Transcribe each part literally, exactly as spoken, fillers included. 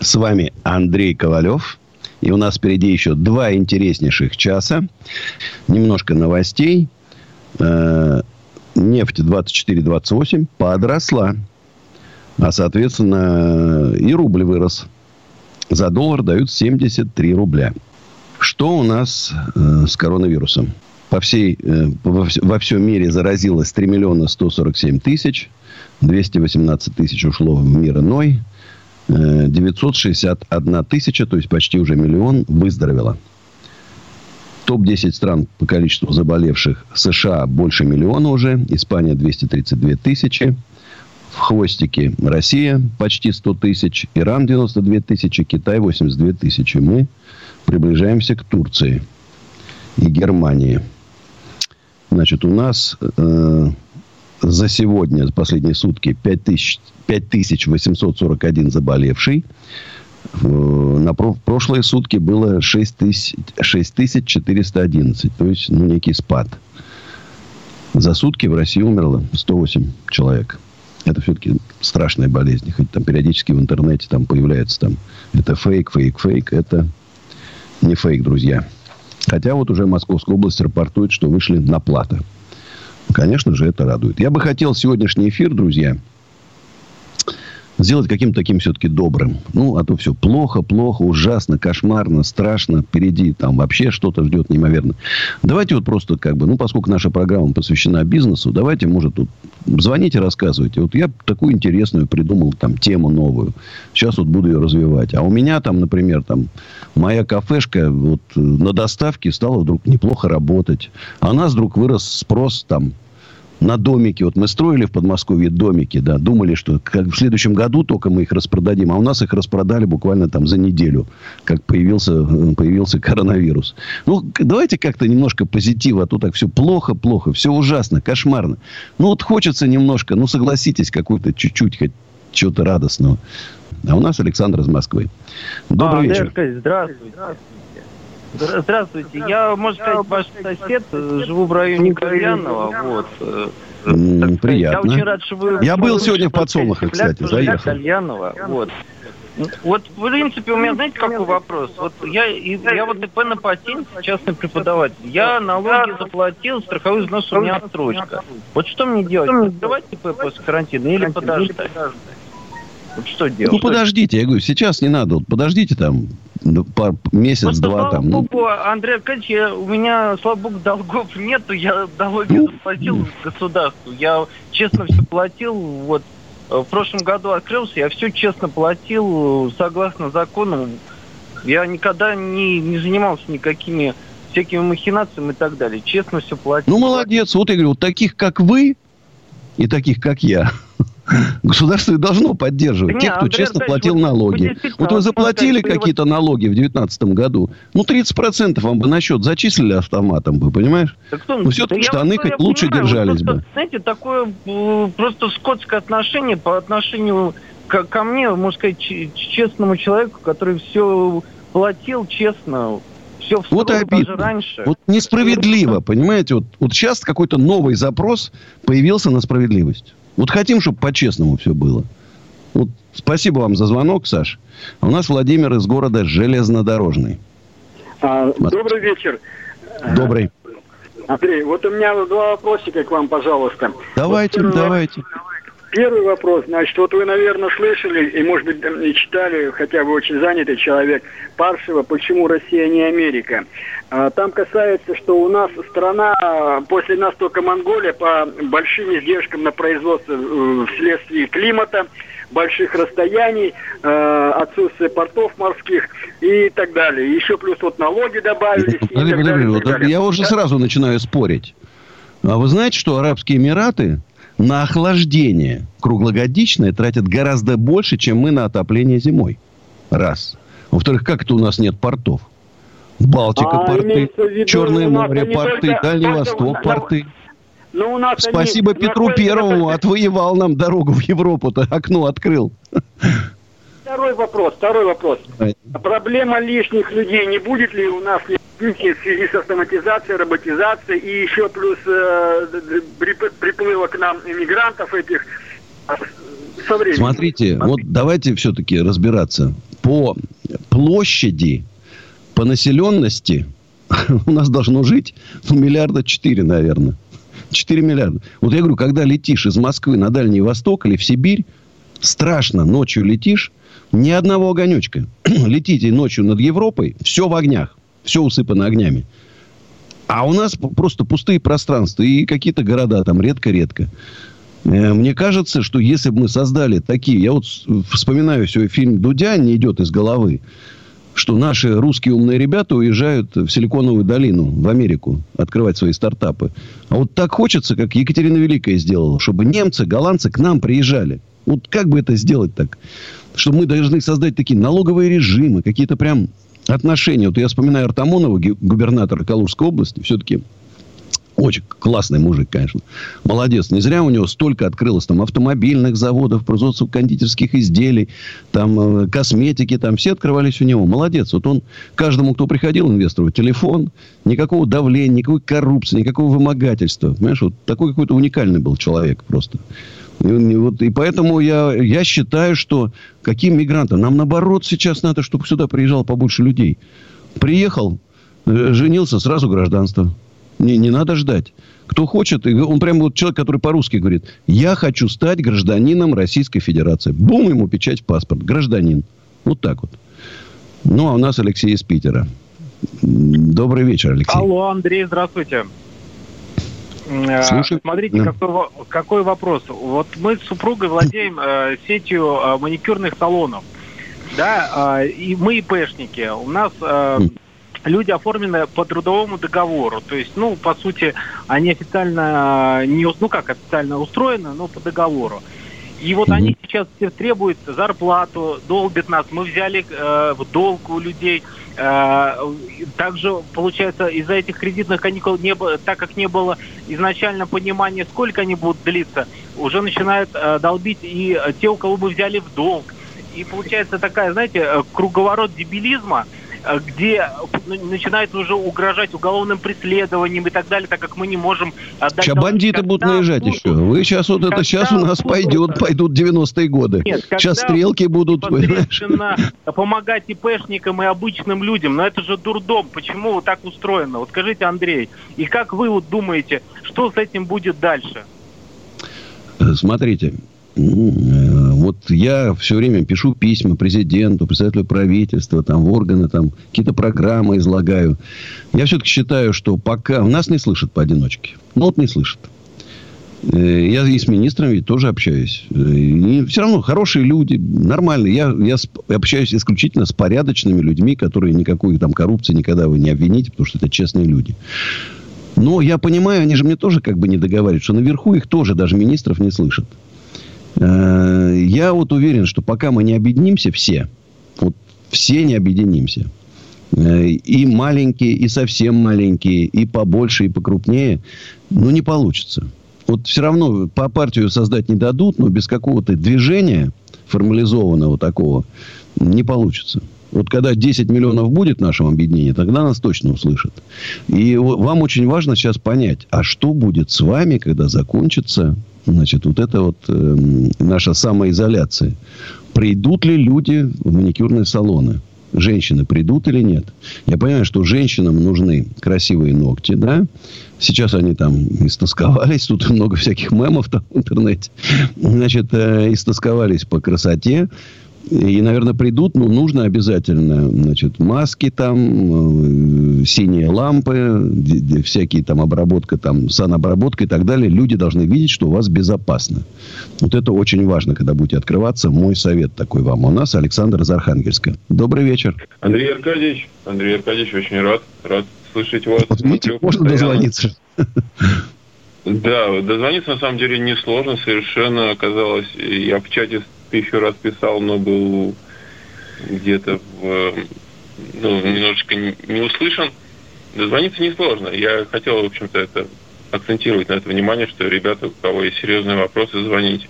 С вами Андрей Ковалев. И у нас впереди еще два интереснейших часа. Немножко новостей. Нефть двадцать четыре двадцать восемь подросла. А, соответственно, и рубль вырос. За доллар дают семьдесят три рубля. Что у нас э, с коронавирусом? По всей, э, во, во всем мире заразилось три миллиона сто сорок семь тысяч. двести восемнадцать тысяч ушло в мир иной. Э, девятьсот шестьдесят одна тысяча, то есть почти уже миллион, выздоровело. топ десять стран по количеству заболевших. США больше миллиона уже. Испания двести тридцать две тысячи. В хвостике Россия почти сто тысяч. Иран девяносто две тысячи. Китай восемьдесят две тысячи. Мы приближаемся к Турции и Германии. Значит, у нас э, за сегодня, за последние сутки, пять тысяч восемьсот сорок один заболевший. На прошлые сутки было шесть тысяч четыреста одиннадцать, то есть ну, некий спад. За сутки в России умерло сто восемь человек. Это все-таки страшная болезнь. Хоть там периодически в интернете там появляется там, это фейк, фейк, фейк. Это не фейк, друзья. Хотя вот уже Московская область рапортует, что вышли на плату. Конечно же, это радует. Я бы хотел сегодняшний эфир, друзья, сделать каким-то таким все-таки добрым. Ну, а то все плохо, плохо, ужасно, кошмарно, страшно. Впереди там вообще что-то ждет неимоверно. Давайте вот просто как бы... Ну, поскольку наша программа посвящена бизнесу, давайте, может, вот звоните, рассказывайте. Вот я такую интересную придумал там тему новую. Сейчас вот буду ее развивать. А у меня там, например, там моя кафешка вот на доставке стала вдруг неплохо работать. А у нас вдруг вырос спрос там на домики. Вот мы строили в Подмосковье домики, да, думали, что как в следующем году только мы их распродадим, а у нас их распродали буквально там за неделю, как появился, появился коронавирус. Ну, давайте как-то немножко позитива, а то так все плохо, плохо, все ужасно, кошмарно. Ну, вот хочется немножко, ну, согласитесь, какой-то чуть-чуть, хоть чего-то радостного. А у нас Александр из Москвы. Добрый а, вечер. Здравствуйте. Здравствуйте. Здравствуйте. Здравствуйте. Я, можно сказать, ваш сосед. Живу в районе Кальянова. Вот. Приятно. Сказать, я очень рад, что вы... Я был сегодня в Подсолнухах, кстати. Заехал. Кальянова. Вот. Вот, в принципе, у меня, знаете, какой вопрос? Вот я, я вот ИП на патенте, частный преподаватель. Я налоги заплатил, страховой взнос у меня отсрочка. Вот что мне делать? Открывать ИП после карантина или подождать? Вот что делать? Ну, подождите. Я говорю, сейчас не надо. Подождите там. Месяц-два там. Слава богу, Андрей Аркадьевич, у меня, слава богу, долгов нету. Я налоги заплатил государству. Я честно все платил. Вот в прошлом году открылся, я все честно платил согласно закону. Я никогда не, не занимался никакими всякими махинациями и так далее. Честно все платил. Ну, молодец. Вот я говорю, вот таких, как вы, и таких, как я, государство должно поддерживать, да, тех, кто Андрей честно Артач, платил вы, налоги. Вы вот вы заплатили сказать, какие-то вот... налоги в две тысячи девятнадцатом году. Ну, тридцать процентов вам бы на счет зачислили автоматом бы, понимаешь? Так, ну, ну, все-таки да штаны я, хоть я лучше понимаю, держались просто, бы. Знаете, такое просто скотское отношение по отношению к, ко мне, можно сказать, ч- честному человеку, который все платил честно. Все в вот обидно. Раньше. Вот несправедливо, понимаете? Вот, вот сейчас какой-то новый запрос появился на справедливость. Вот хотим, чтобы по-честному все было. Вот, спасибо вам за звонок, Саш. У нас Владимир из города Железнодорожный. А, добрый вечер. Добрый. Андрей, вот у меня два вопросика к вам, пожалуйста. Давайте, вот первый, давайте. Первый вопрос. Значит, вот вы, наверное, слышали и, может быть, не читали, хотя вы очень занятый человек, Паршева «Почему Россия не Америка?». Там касается, что у нас страна, после нас только Монголия, по большим издержкам на производство вследствие климата, больших расстояний, отсутствие портов морских и так далее. Еще плюс вот налоги добавились. Далее, далее, далее, далее. Я уже да? сразу начинаю спорить. А вы знаете, что Арабские Эмираты на охлаждение круглогодичное тратят гораздо больше, чем мы на отопление зимой? Раз. Во-вторых, как это у нас нет портов? Балтика а, порты, виду, Черное море порты, только... Дальний Восток порты. Но у нас Спасибо они... Петру нас Первому, это... отвоевал нам дорогу в Европу-то, окно открыл. Второй вопрос, второй вопрос. А проблема лишних людей не будет ли у нас в связи с автоматизацией, роботизацией и еще плюс э, приплыва к нам иммигрантов этих со временем? Смотрите, вот давайте все-таки разбираться. По площади, по населенности у нас должно жить ну, миллиарда четыре, наверное. Четыре миллиарда. Вот я говорю, когда летишь из Москвы на Дальний Восток или в Сибирь, страшно, ночью летишь, ни одного огонечка. Летите ночью над Европой, все в огнях, все усыпано огнями. А у нас просто пустые пространства и какие-то города там редко-редко. Мне кажется, что если бы мы создали такие... Я вот вспоминаю все, фильм «Дудя» не идет из головы, что наши русские умные ребята уезжают в Силиконовую долину, в Америку, открывать свои стартапы. А вот так хочется, как Екатерина Великая сделала, чтобы немцы, голландцы к нам приезжали. Вот как бы это сделать так? Чтобы мы должны создать такие налоговые режимы, какие-то прям отношения. Вот я вспоминаю Артамонова, губернатора Калужской области, все-таки... Очень классный мужик, конечно. Молодец. Не зря у него столько открылось там автомобильных заводов, производства кондитерских изделий, там косметики, там все открывались у него. Молодец. Вот он каждому, кто приходил, инвестору, телефон, никакого давления, никакой коррупции, никакого вымогательства. Понимаешь, вот такой какой-то уникальный был человек просто. И, вот, и поэтому я, я считаю, что каким мигрантам? Нам наоборот сейчас надо, чтобы сюда приезжало побольше людей. Приехал, женился, сразу гражданство. Не, не надо ждать. Кто хочет, он прям вот человек, который по-русски говорит: я хочу стать гражданином Российской Федерации. Бум, ему печать в паспорт. Гражданин. Вот так вот. Ну, а у нас Алексей из Питера. Добрый вечер, Алексей. Алло, Андрей, здравствуйте. Слушай, смотрите, да. какой, какой вопрос. Вот мы с супругой владеем э, сетью э, маникюрных салонов. Да, э, и мы ИПшники. У нас... Э, Люди оформлены по трудовому договору. То есть, ну, по сути, они официально, не, ну, как официально устроены, но по договору. И вот они сейчас все требуют зарплату, долбят нас. Мы взяли э, в долг у людей. Э, также, получается, из-за этих кредитных каникул, не было, так как не было изначально понимания, сколько они будут длиться, уже начинают э, долбить и те, у кого мы взяли в долг. И получается такая, знаете, круговорот дебилизма, где начинает уже угрожать уголовным преследованием и так далее, так как мы не можем отдать... Сейчас бандиты будут наезжать будут, еще. Вы сейчас вот это, сейчас у нас будут, пойдет, пойдут девяностые годы. Нет, сейчас стрелки будут... Помогать ИПшникам и обычным людям, но это же дурдом. Почему вот так устроено? Вот скажите, Андрей, и как вы вот думаете, что с этим будет дальше? Смотрите... Вот я все время пишу письма президенту, представителю правительства, там, в органы, там, какие-то программы излагаю. Я все-таки считаю, что пока... Нас не слышат поодиночке. Ну, вот не слышат. Я и с министром ведь тоже общаюсь. И все равно хорошие люди, нормальные. Я, я общаюсь исключительно с порядочными людьми, которые никакой там коррупции никогда вы не обвините, потому что это честные люди. Но я понимаю, они же мне тоже как бы не договаривают, что наверху их тоже даже министров не слышат. Я вот уверен, что пока мы не объединимся все, вот все не объединимся, и маленькие, и совсем маленькие, и побольше, и покрупнее, ну, не получится. Вот все равно по партию создать не дадут, но без какого-то движения формализованного такого не получится. Вот когда десять миллионов будет в нашем объединении, тогда нас точно услышат. И вам очень важно сейчас понять, а что будет с вами, когда закончится... Значит, вот это вот э, наша самоизоляция. Придут ли люди в маникюрные салоны? Женщины придут или нет? Я понимаю, что женщинам нужны красивые ногти, да? Сейчас они там истосковались. Тут много всяких мемов там в интернете. Значит, э, истосковались по красоте. И, наверное, придут, но нужно обязательно, значит, маски там, э, синие лампы, д- д- всякие там обработка, там, санобработка и так далее. Люди должны видеть, что у вас безопасно. Вот это очень важно, когда будете открываться. Мой совет такой вам. У нас Александр из Архангельска. Добрый вечер. Андрей Аркадьевич. Андрей Аркадьевич, очень рад. Рад слышать вас. Вот, смотрю, можно дозвониться? Да, дозвониться, на самом деле, несложно совершенно оказалось. Я в чате тысячу раз писал, но был где-то в, ну, немножечко не услышан. Дозвониться несложно. Я хотел, в общем-то, это акцентировать на это внимание, что, ребята, у кого есть серьезные вопросы, звоните.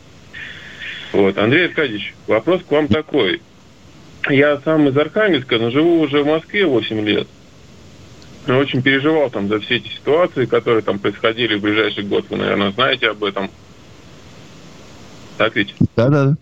Вот. Андрей Аркадьевич, вопрос к вам такой. Я сам из Архангельска, но живу уже в Москве восемь лет. Я очень переживал там за все эти ситуации, которые там происходили в ближайший год. Вы, наверное, знаете об этом. Так ведь? Да, да, да.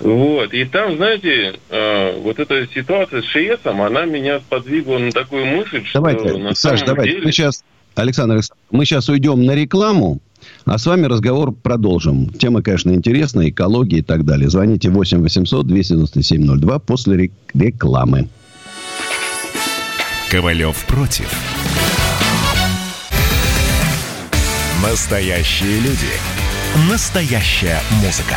Вот. И там, знаете, э, вот эта ситуация с Шиесом, она меня сподвигла на такую мысль, что... Давайте, на Саш, самом давайте. Деле... Мы сейчас... Александр Александрович, мы сейчас уйдем на рекламу, а с вами разговор продолжим. Тема, конечно, интересная, экология и так далее. Звоните восемь восемьсот двести девяносто семь ноль два после рекламы. Ковалев против. Настоящие люди. Настоящая музыка.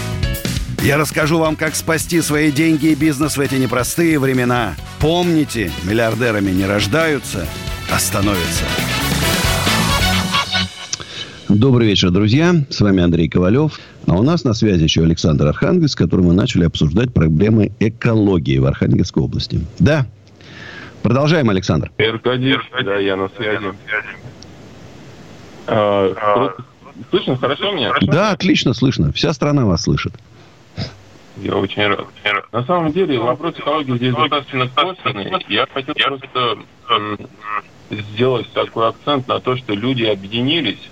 Я расскажу вам, как спасти свои деньги и бизнес в эти непростые времена. Помните, миллиардерами не рождаются, а становятся. Добрый вечер, друзья. С вами Андрей Ковалев. А у нас на связи еще Александр Архангельск, с которым мы начали обсуждать проблемы экологии в Архангельской области. Да. Продолжаем, Александр. Аркадий, да, я на связи. А, а, слышно хорошо меня? Да, отлично слышно. Вся страна вас слышит. Я очень рад. Очень рад. На самом деле вопрос экологии здесь достаточно косвенный. Я хотел просто сделать такой акцент на то, что люди объединились,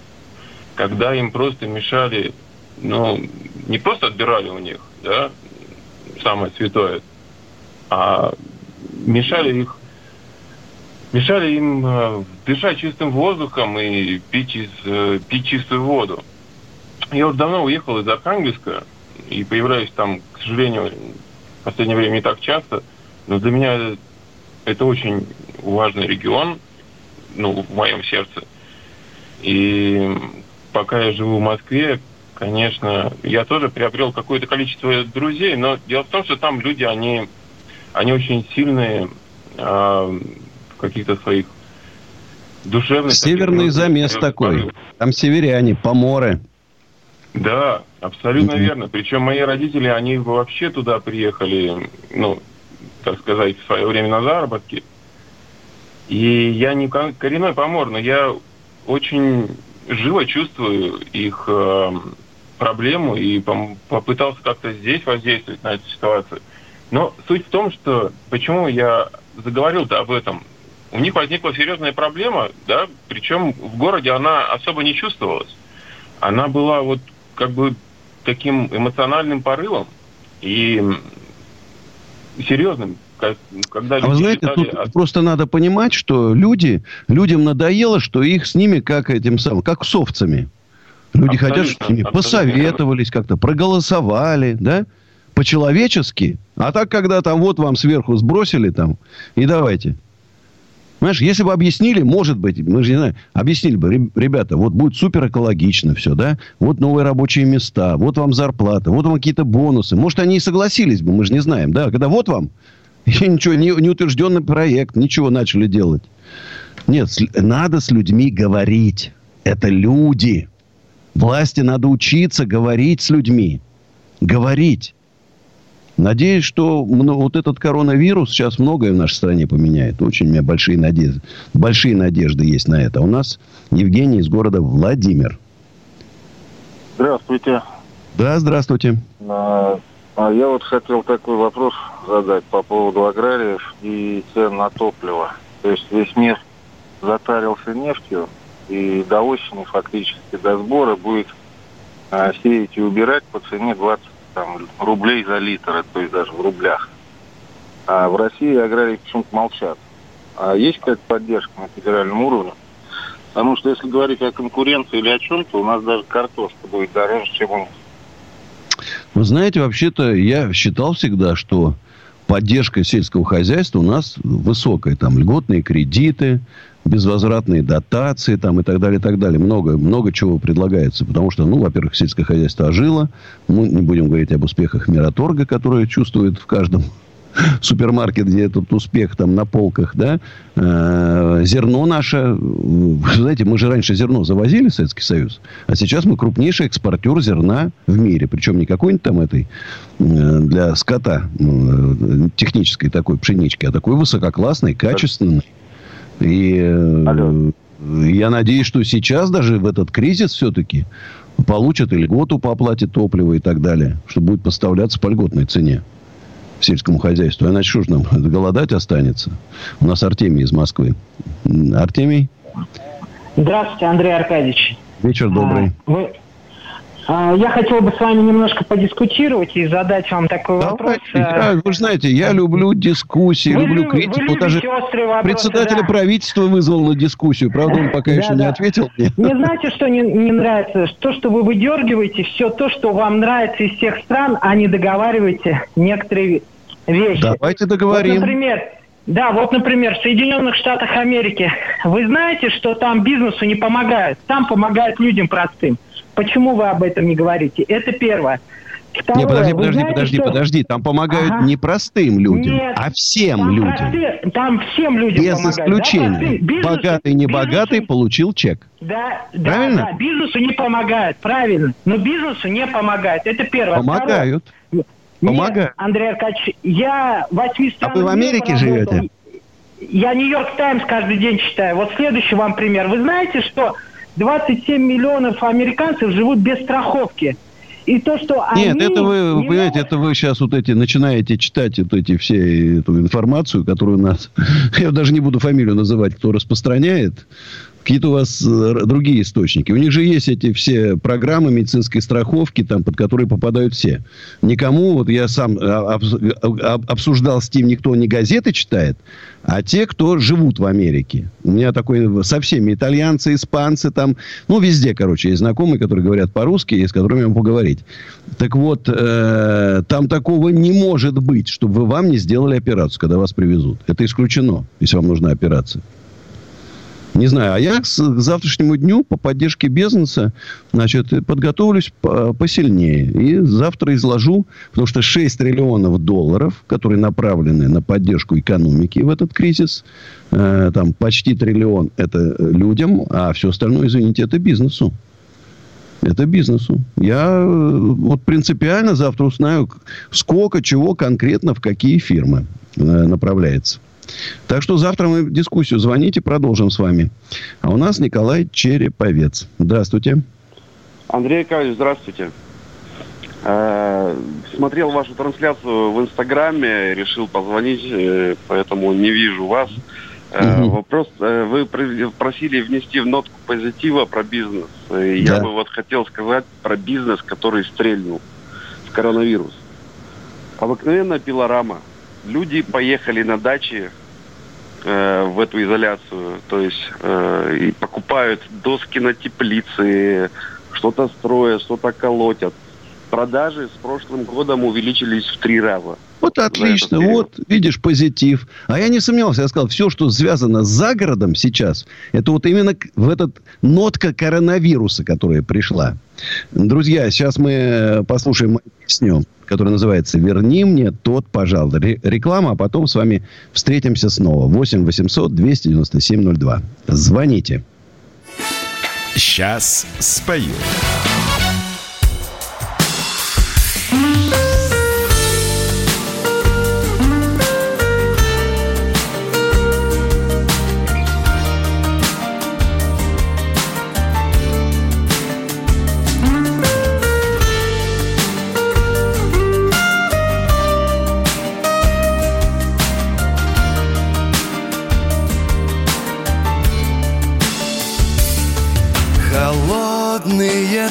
когда им просто мешали, ну, не просто отбирали у них, да, самое святое, а мешали их мешали им э, дышать чистым воздухом и пить, из, э, пить чистую воду. Я уже давно уехал из Архангельска и появляюсь там, к сожалению, в последнее время не так часто, но для меня это очень важный регион, ну, в моем сердце. И пока я живу в Москве, конечно, я тоже приобрел какое-то количество друзей, но дело в том, что там люди, они, они очень сильные, э, каких-то своих душевных... Северный таких, замес я, такой. Скажу. Там северяне, поморы. Да, абсолютно mm-hmm. верно. Причем мои родители, они вообще туда приехали, ну, так сказать, в свое время на заработки. И я не коренной помор, но я очень живо чувствую их э, проблему и пом- попытался как-то здесь воздействовать на эту ситуацию. Но суть в том, что... Почему я заговорил-то об этом? У них возникла серьезная проблема, да, причем в городе она особо не чувствовалась. Она была вот как бы таким эмоциональным порывом и серьезным. Когда а вы знаете, тут от... просто надо понимать, что люди, людям надоело, что их с ними как этим самым, как с овцами. Люди абсолютно, хотят, чтобы с ними посоветовались как-то, проголосовали, да? По-человечески, а так, когда там вот вам сверху сбросили там, и давайте. Понимаешь, если бы объяснили, может быть, мы же не знаем, объяснили бы, ребята, вот будет супер экологично все, да, вот новые рабочие места, вот вам зарплата, вот вам какие-то бонусы. Может, они и согласились бы, мы же не знаем, да, когда вот вам, и ничего, не, не утвержденный проект, ничего начали делать. Нет, с, надо с людьми говорить. Это люди. Власти надо учиться говорить с людьми. Говорить. Надеюсь, что вот этот коронавирус сейчас многое в нашей стране поменяет. Очень у меня большие надежды, большие надежды есть на это. У нас Евгений из города Владимир. Здравствуйте. Да, здравствуйте. А, а я вот хотел такой вопрос задать по поводу аграриев и цен на топливо. То есть весь мир затарился нефтью, и до осени фактически, до сбора будет а, сеять и убирать по цене двадцать там, рублей за литр, то есть даже в рублях. А в России аграрии почему-то молчат. А есть какая-то поддержка на федеральном уровне? Потому что если говорить о конкуренции или о чем-то, у нас даже картошка будет дороже, чем у нас. Вы знаете, вообще-то я считал всегда, что поддержка сельского хозяйства у нас высокая. Там льготные кредиты, безвозвратные дотации там, и так далее, и так далее. Много, много чего предлагается. Потому что, ну, во-первых, сельское хозяйство ожило. Мы не будем говорить об успехах Мираторга, которые чувствуют в каждом супермаркет, где этот успех там на полках, да, зерно наше, знаете, мы же раньше зерно завозили в Советский Союз, а сейчас мы крупнейший экспортер зерна в мире, причем не какой-нибудь там этой для скота технической такой пшенички, а такой высококлассной, качественной. И Алло. Я надеюсь, что сейчас даже в этот кризис все-таки получат и льготу по оплате топлива и так далее, что будет поставляться по льготной цене сельскому хозяйству. Иначе что ж нам, голодать останется? У нас Артемий из Москвы. Артемий? Здравствуйте, Андрей Аркадьевич. Вечер добрый. А, вы... а, я хотел бы с вами немножко подискутировать и задать вам такой Давайте. вопрос. А, вы же знаете, я люблю дискуссии, вы, люблю критику. Даже вопросы, председателя да. правительства вызвал на дискуссию. Правда, он пока да, еще да. не ответил. Мне знаете, что не, не нравится? То, что вы выдергиваете, все то, что вам нравится из всех стран, а не договариваете некоторые вещи. Давайте договорим. Вот, например, да, вот, например, в Соединенных Штатах Америки. Вы знаете, что там бизнесу не помогают. Там помогают людям простым. Почему вы об этом не говорите? Это первое. Второе, не, подожди, подожди, знаете, подожди, что... подожди. Там помогают ага. не простым людям, Нет, а всем там людям. Простые, там всем людям Без помогают. исключения. Да, бизнесу, богатый, небогатый бизнесу... получил чек. Да, да, правильно? Да, бизнесу не помогают, правильно. Но бизнесу не помогают. Это первое. Помогают. Второе. Помогаю. Нет, Андрей Аркадьевич, я восьми стран... А вы в Америке живете? Я Нью-Йорк Таймс каждый день читаю. Вот следующий вам пример. Вы знаете, что двадцать семь миллионов американцев живут без страховки? И то, что они... Нет, это вы, вы понимаете, это вы сейчас вот эти начинаете читать вот эти все эту информацию, которую нас... Я даже не буду фамилию называть, кто распространяет. Какие-то у вас другие источники. У них же есть эти все программы медицинской страховки, там, под которые попадают все. Никому, вот я сам обсуждал с тем, никто не газеты читает, а те, кто живут в Америке. У меня такой со всеми. Итальянцы, испанцы, там, ну, везде, короче, есть знакомые, которые говорят по-русски, и с которыми я могу поговорить. Так вот, э, там такого не может быть, чтобы вам не сделали операцию, когда вас привезут. Это исключено, если вам нужна операция. Не знаю, а я к завтрашнему дню по поддержке бизнеса, значит, подготовлюсь посильнее. И завтра изложу, потому что шесть триллионов долларов, которые направлены на поддержку экономики в этот кризис, э, там почти триллион это людям, а все остальное, извините, это бизнесу. Это бизнесу. Я вот принципиально завтра узнаю, сколько чего конкретно в какие фирмы э, направляется. Так что завтра мы дискуссию звоните, продолжим с вами. А у нас Николай Череповец. Здравствуйте. Андрей Ковалев, здравствуйте. Смотрел вашу трансляцию в Инстаграме, решил позвонить, поэтому не вижу вас. Угу. Вопрос, вы просили внести в нотку позитива про бизнес. Я да. бы вот хотел сказать про бизнес, который стрельнул в коронавирус. Обыкновенная пилорама. Люди поехали на дачи э, в эту изоляцию, то есть э, и покупают доски на теплицы, что-то строят, что-то колотят. Продажи с прошлым годом увеличились в три раза. Вот отлично, вот видишь позитив. А я не сомневался, я сказал, все, что связано с загородом сейчас, это вот именно в этот нотка коронавируса, которая пришла. Друзья, сейчас мы послушаем песню, которая называется «Верни мне тот, пожалуйста». Реклама, а потом с вами встретимся снова. восемь восемьсот двести девяносто семь ноль два. Звоните. Сейчас спою.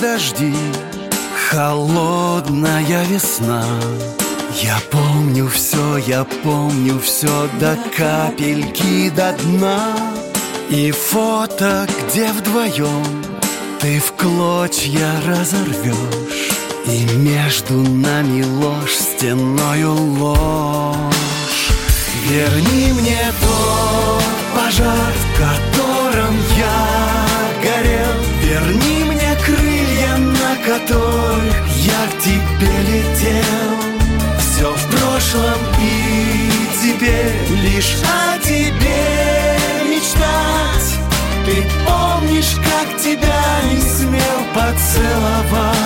Дожди, холодная весна. Я помню все, я помню все до капельки, до дна. И фото, где вдвоем ты в клочья разорвешь, И между нами ложь, стеною ложь. Верни мне тот пожар, в котором я горел. Верни мне крылья, на которых я к тебе летел. Все в прошлом и теперь, лишь о тебе мечтать. Ты помнишь, как тебя не смел поцеловать.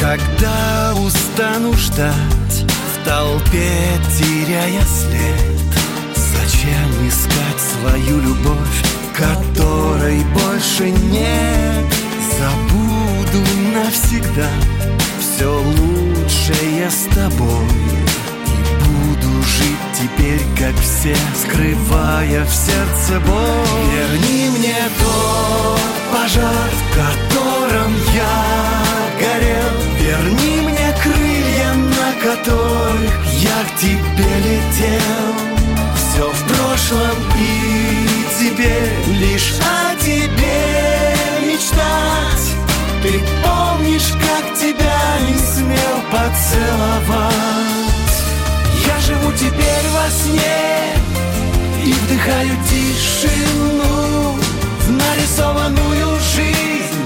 Когда устану ждать, в толпе теряя след, зачем искать свою любовь, которой больше нет? Забуду навсегда все лучшее с тобой. Буду жить теперь, как все, скрывая в сердце боль. Верни мне тот пожар, в котором я горел. Верни мне крылья, на которых я к тебе летел. Все в прошлом и теперь, лишь о тебе мечтать. Ты помнишь, как тебя не смел поцеловать. Я живу теперь во сне и вдыхаю тишину, в нарисованную жизнь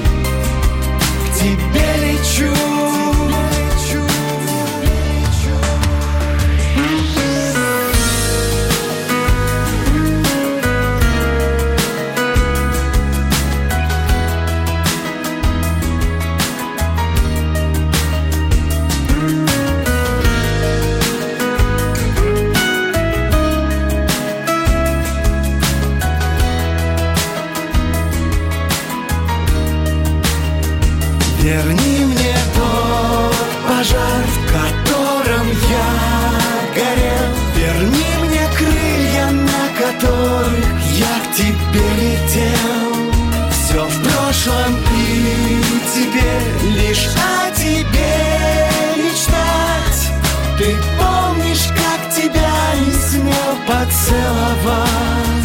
к тебе лечу. Верни мне тот пожар, в котором я горел. Верни мне крылья, на которых я к тебе летел. Все в прошлом и теперь, лишь о тебе мечтать. Ты помнишь, как тебя не смел поцеловать.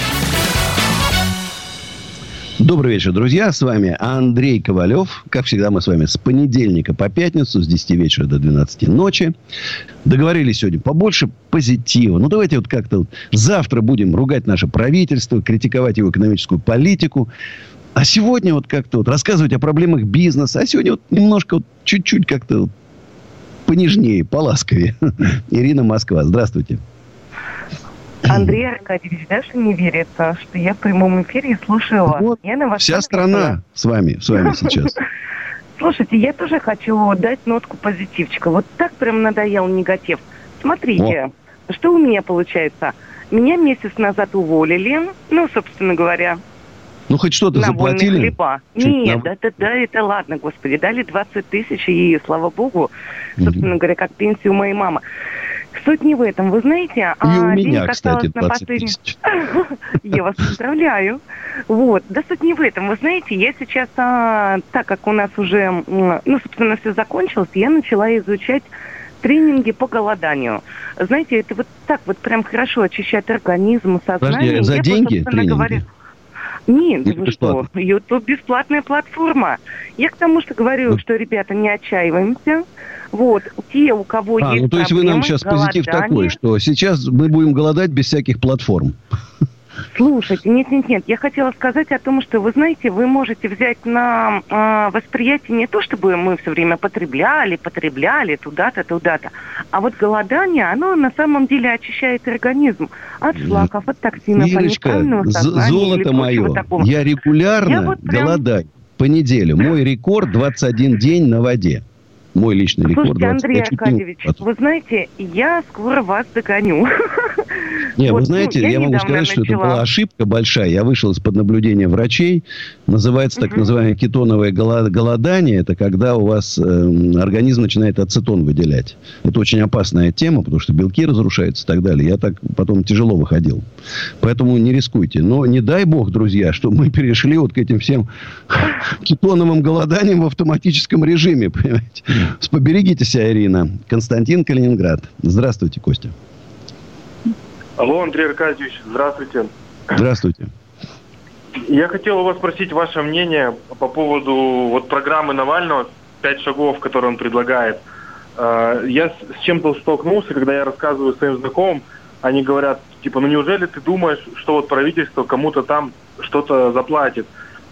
Добрый вечер, друзья. С вами Андрей Ковалев. Как всегда, мы с вами с понедельника по пятницу, с десяти вечера до двенадцати ночи. Договорились сегодня побольше позитива. Ну, давайте вот как-то вот завтра будем ругать наше правительство, критиковать его экономическую политику. А сегодня вот как-то вот рассказывать о проблемах бизнеса. А сегодня вот немножко, вот, чуть-чуть как-то вот понежнее, поласковее. Ирина, Москва. Здравствуйте. Андрей Аркадьевич даже не верит, что я в прямом эфире слушаю вас. Вот я на вас вся страна с вами, с вами сейчас. Слушайте, я тоже хочу дать нотку позитивчика. Вот так прям надоел негатив. Смотрите, вот что у меня получается. Меня месяц назад уволили, ну, собственно говоря. Ну, хоть что-то на заплатили? Хлеба. Нет, на... да, да, да, это ладно, господи. Дали двадцать тысяч, и, слава богу, собственно mm-hmm. говоря, как пенсию моей мамы. Суть не в этом, вы знаете. И а у меня, кстати, двадцать тысяч. Я вас поздравляю. Вот, да суть не в этом, вы знаете, я сейчас, а, так как у нас уже, ну, собственно, все закончилось, я начала изучать тренинги по голоданию. Знаете, это вот так вот прям хорошо очищает организм, сознание. Подожди, за я деньги просто, тренинги? Говорю... Нет, не вы что, YouTube бесплатная платформа. Я к тому, что говорю, что, ребята, не отчаиваемся. Вот, те, у кого а, есть ну, то есть проблемы, вы нам сейчас голодание. Позитив такой, что сейчас мы будем голодать без всяких платформ. Слушайте, нет-нет-нет, я хотела сказать о том, что, вы знаете, вы можете взять на э, восприятие не то, чтобы мы все время потребляли, потребляли, туда-то, туда-то, а вот голодание, оно на самом деле очищает организм от шлаков, от токсинов, Ирочка, от нейтрального сознания. Золото мое, такого. Я регулярно я вот прям... голодаю по неделю. Мой рекорд двадцать один день на воде. Мой личный рекорд. Слушайте, Андрей Аркадьевич, вы знаете, я скоро вас догоню. Не, вот, вы знаете, ну, я, я могу сказать, начала. Что это была ошибка большая. Я вышел из-под наблюдения врачей. Называется так uh-huh. называемое кетоновое голодание. Это когда у вас э, организм начинает ацетон выделять. Это очень опасная тема, потому что белки разрушаются и так далее. Я так потом тяжело выходил. Поэтому не рискуйте. Но не дай бог, друзья, что мы перешли вот к этим всем кетоновым голоданиям в автоматическом режиме. Понимаете? Поберегите себя, Ирина. Константин, Калининград. Здравствуйте, Костя. Алло, Андрей Аркадьевич, здравствуйте. Здравствуйте. Я хотел у вас спросить ваше мнение по поводу вот программы Навального «Пять шагов», которые он предлагает. Я с чем-то столкнулся, когда я рассказываю своим знакомым, они говорят, типа, ну неужели ты думаешь, что вот правительство кому-то там что-то заплатит?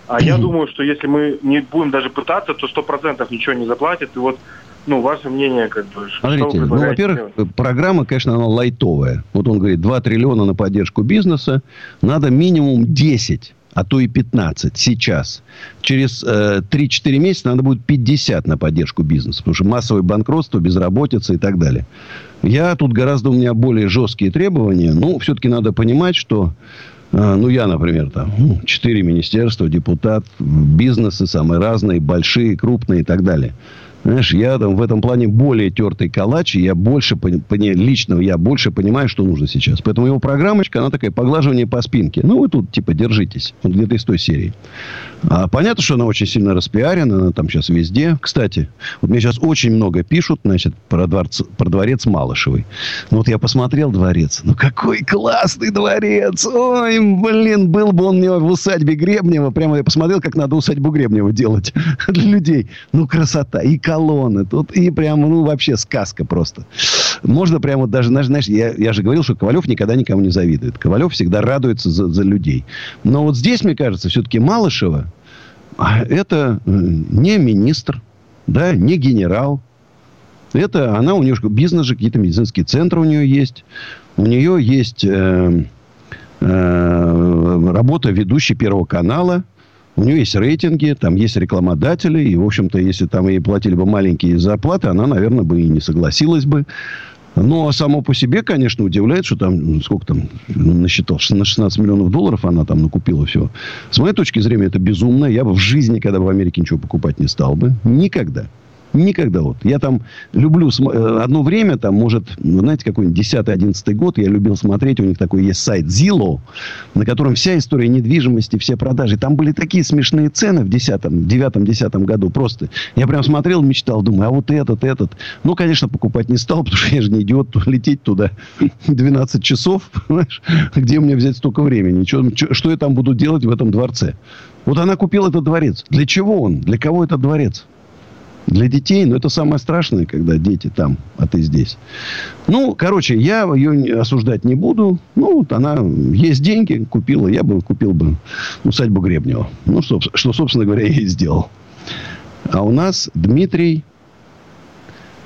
А я думаю, что если мы не будем даже пытаться, то сто процентов ничего не заплатит, и вот... Ну, ваше мнение, как бы... Смотрите, ну, во-первых, делать? Программа, конечно, она лайтовая. Вот он говорит, два триллиона на поддержку бизнеса, надо минимум десять, а то и пятнадцать сейчас. Через э, три-четыре месяца надо будет пятьдесят на поддержку бизнеса, потому что массовое банкротство, безработица и так далее. Я тут гораздо у меня более жесткие требования, но все-таки надо понимать, что... Ну, я, например, там, четыре министерства, депутат, бизнесы самые разные, большие, крупные и так далее. Знаешь, я там в этом плане более тертый калач, и я больше, лично я больше понимаю, что нужно сейчас. Поэтому его программочка, она такая, поглаживание по спинке. Ну, вы тут, типа, держитесь. Вот где-то из той серии. А понятно, что она очень сильно распиарена, она там сейчас везде. Кстати, вот мне сейчас очень много пишут, значит, про дворец, про дворец Малышевой. Ну, вот я посмотрел дворец. Ну, какой классный дворец! Ой, блин, был бы он у меня в усадьбе Гребнева. Прямо я посмотрел, как надо усадьбу Гребнева делать для людей. Ну, красота! И колонны. Тут и прям, ну, вообще сказка просто. Можно прямо вот даже, знаешь, я, я же говорил, что Ковалев никогда никому не завидует. Ковалев всегда радуется за, за людей. Но вот здесь, мне кажется, все-таки Малышева это не министр, да, не генерал. Это она, у нее бизнес же, какие-то медицинские центры у нее есть. У нее есть э, э, работа ведущей Первого канала. У нее есть рейтинги, там есть рекламодатели. И, в общем-то, если там ей платили бы маленькие зарплаты, она, наверное, бы и не согласилась бы. Но само по себе, конечно, удивляет, что там, сколько там, насчитал, на шестнадцать миллионов долларов она там накупила всего. С моей точки зрения, это безумно. Я бы в жизни, когда бы в Америке ничего покупать не стал бы. Никогда. Никогда. Вот. Я там люблю... Одно время, там, может, знаете, какой-нибудь десятый-одиннадцатый год, я любил смотреть, у них такой есть сайт Zillow, на котором вся история недвижимости, все продажи. Там были такие смешные цены в десятом, девятом-десятом году. Просто я прям смотрел, мечтал, думаю, а вот этот, этот. Ну, конечно, покупать не стал, потому что я же не идиот лететь туда двенадцать часов. Понимаешь? Где мне взять столько времени? Что, что я там буду делать в этом дворце? Вот она купила этот дворец. Для чего он? Для кого этот дворец? Для детей, но это самое страшное, когда дети там, а ты здесь. Ну, короче, я ее осуждать не буду. Ну, вот она, есть деньги, купила, я бы купил бы усадьбу Гребнева. Ну, что, что, собственно говоря, я и сделал. А у нас Дмитрий,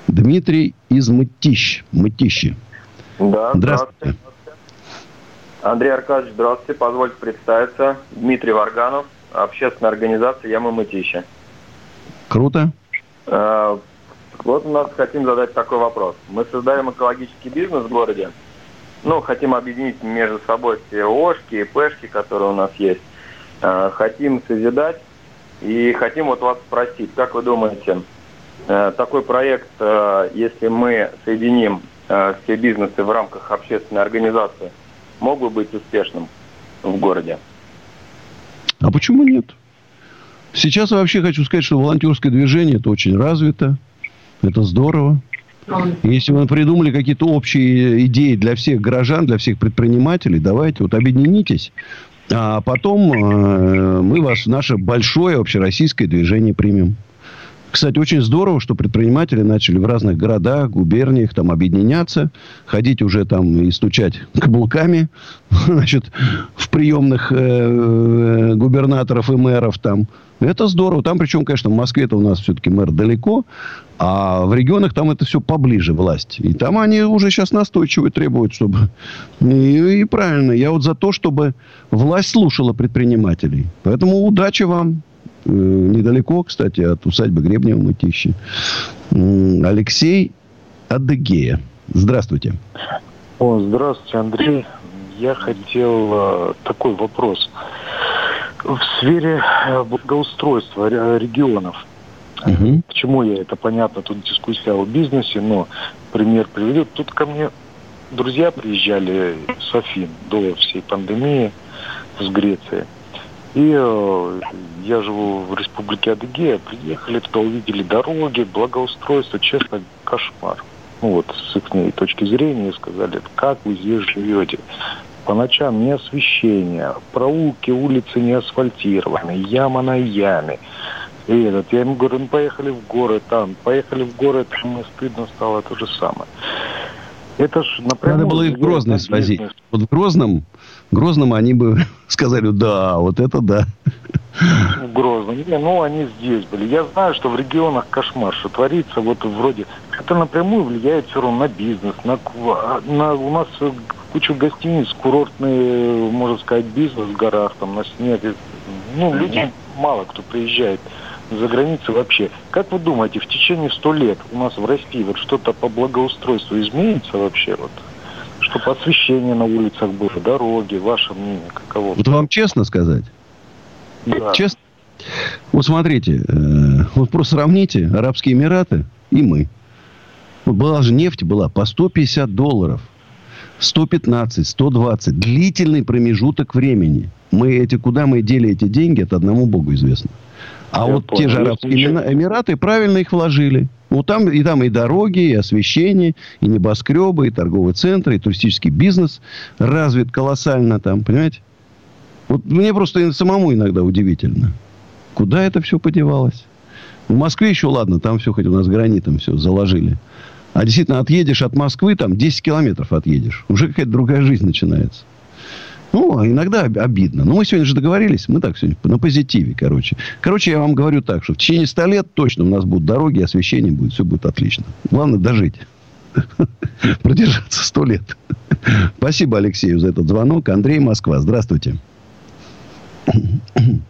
Дмитрий из Мытищ, Мытищи. Да, здравствуйте. здравствуйте. Андрей Аркадьевич, здравствуйте. Позвольте представиться. Дмитрий Варганов, общественная организация «Яма Мытищи». Круто. Вот у нас хотим задать такой вопрос. Мы создаем экологический бизнес в городе. Ну, хотим объединить между собой все ООшки и ПЭшки, которые у нас есть. Хотим созидать и хотим вот вас спросить, как вы думаете, такой проект, если мы соединим все бизнесы в рамках общественной организации, мог бы быть успешным в городе? А почему нет? Сейчас я вообще хочу сказать, что волонтерское движение – это очень развито. Это здорово. Если вы придумали какие-то общие идеи для всех горожан, для всех предпринимателей, давайте вот объединитесь. А потом э, мы вас, наше большое общероссийское движение примем. Кстати, очень здорово, что предприниматели начали в разных городах, губерниях там объединяться, ходить уже там и стучать каблуками, значит, в приемных губернаторов и мэров там. Это здорово. Там, причем, конечно, в Москве-то у нас все-таки мэр далеко, а в регионах там это все поближе, власть. И там они уже сейчас настойчиво требуют, чтобы... И, и правильно. Я вот за то, чтобы власть слушала предпринимателей. Поэтому удачи вам. Недалеко, кстати, от усадьбы Гребнева мытищи. Алексей Адыгея. Здравствуйте. О, здравствуйте, Андрей. Я хотел такой вопрос. В сфере благоустройства регионов. Угу. Почему я это понятно? Тут дискуссия о бизнесе, но пример приведу. Тут ко мне друзья приезжали с Афин до всей пандемии с Греции. И э, я живу в республике Адыгея, приехали туда, увидели дороги, благоустройство, честно, кошмар. Ну вот, с их точки зрения сказали, как вы здесь живете. По ночам не освещение, проулки, улицы не асфальтированы, яма на яме. И этот, я им говорю, ну поехали в горы там, поехали в горы там, мне стыдно стало, то же самое. Это ж напрямую... Надо было их в Грозный свозить. Вот в Грозном... Грозном они бы сказали, да, вот это да. Грозно. Не, ну, они здесь были. Я знаю, что в регионах кошмар, что творится, вот вроде... Это напрямую влияет все равно на бизнес. На, на, у нас куча гостиниц, курортный, можно сказать, бизнес в горах, там, на снеге. Ну, людей мало кто приезжает за границей вообще. Как вы думаете, в течение ста лет у нас в России вот что-то по благоустройству изменится вообще вот? Чтобы освещение на улицах было, дороги, ваше мнение, каково? Вот вам честно сказать? Да. Честно? Вот смотрите, вот просто сравните Арабские Эмираты и мы. Вот была же нефть, была по сто пятьдесят долларов, сто пятнадцать, сто двадцать, длительный промежуток времени. Мы эти, куда мы дели эти деньги, это одному Богу известно. А я вот понял. Те же Арабские Эмираты правильно их вложили. Вот там и там и дороги, и освещение, и небоскребы, и торговые центры, и туристический бизнес развит колоссально там, понимаете? Вот мне просто самому иногда удивительно. Куда это все подевалось? В Москве еще, ладно, там все, хоть у нас гранитом все заложили. А действительно, отъедешь от Москвы, там десять километров отъедешь. Уже какая-то другая жизнь начинается. Ну, иногда обидно. Но мы сегодня же договорились. Мы так сегодня на позитиве, короче. Короче, я вам говорю так, что в течение ста лет точно у нас будут дороги, освещение будет. Все будет отлично. Главное дожить. Продержаться сто лет. Спасибо Алексею за этот звонок. Андрей, Москва. Здравствуйте.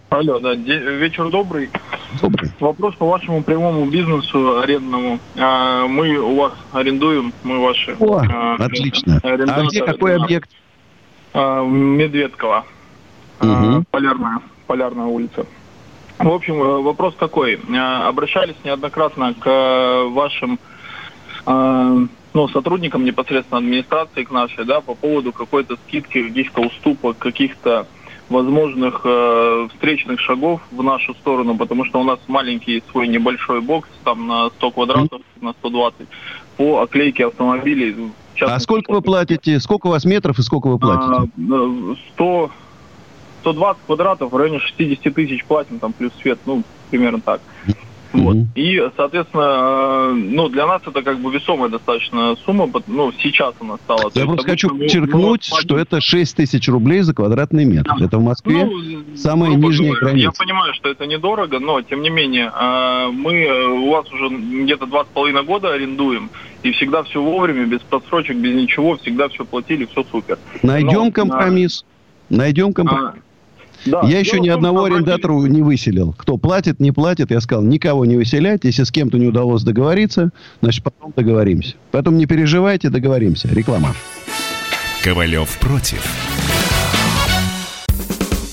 Алло, да. Вечер добрый. Добрый. Вопрос по вашему прямому бизнесу арендному. Мы у вас арендуем. Мы ваши. О, отлично. А где какой объект? Медведкова, угу. Полярная, Полярная улица. В общем, вопрос такой. Обращались неоднократно к вашим ну, сотрудникам непосредственно администрации, к нашей, да, по поводу какой-то скидки, каких-то уступок, каких-то возможных встречных шагов в нашу сторону, потому что у нас маленький свой небольшой бокс, там на сто квадратов, на сто двадцать, по оклейке автомобилей. А сколько вы платите? Сколько у вас метров и сколько вы платите? сто, сто двадцать квадратов, в районе шестьдесят тысяч платим, там плюс свет, ну, примерно так. Mm-hmm. Вот. И, соответственно, ну, для нас это как бы весомая достаточно сумма, ну, сейчас она стала. Я просто хочу подчеркнуть, что это шесть тысяч рублей за квадратный метр. Да. Это в Москве ну, самая нижняя граница. Я понимаю, что это недорого, но, тем не менее, мы у вас уже где-то два с половиной года арендуем, и всегда все вовремя, без просрочек, без ничего, всегда все платили, все супер. Найдем но, компромисс, а... найдем компромисс. А... Да, я еще ни одного арендатора не выселил. Кто платит, не платит, я сказал, никого не выселять. Если с кем-то не удалось договориться, значит, потом договоримся. Поэтому не переживайте, договоримся. Реклама. Ковалев против.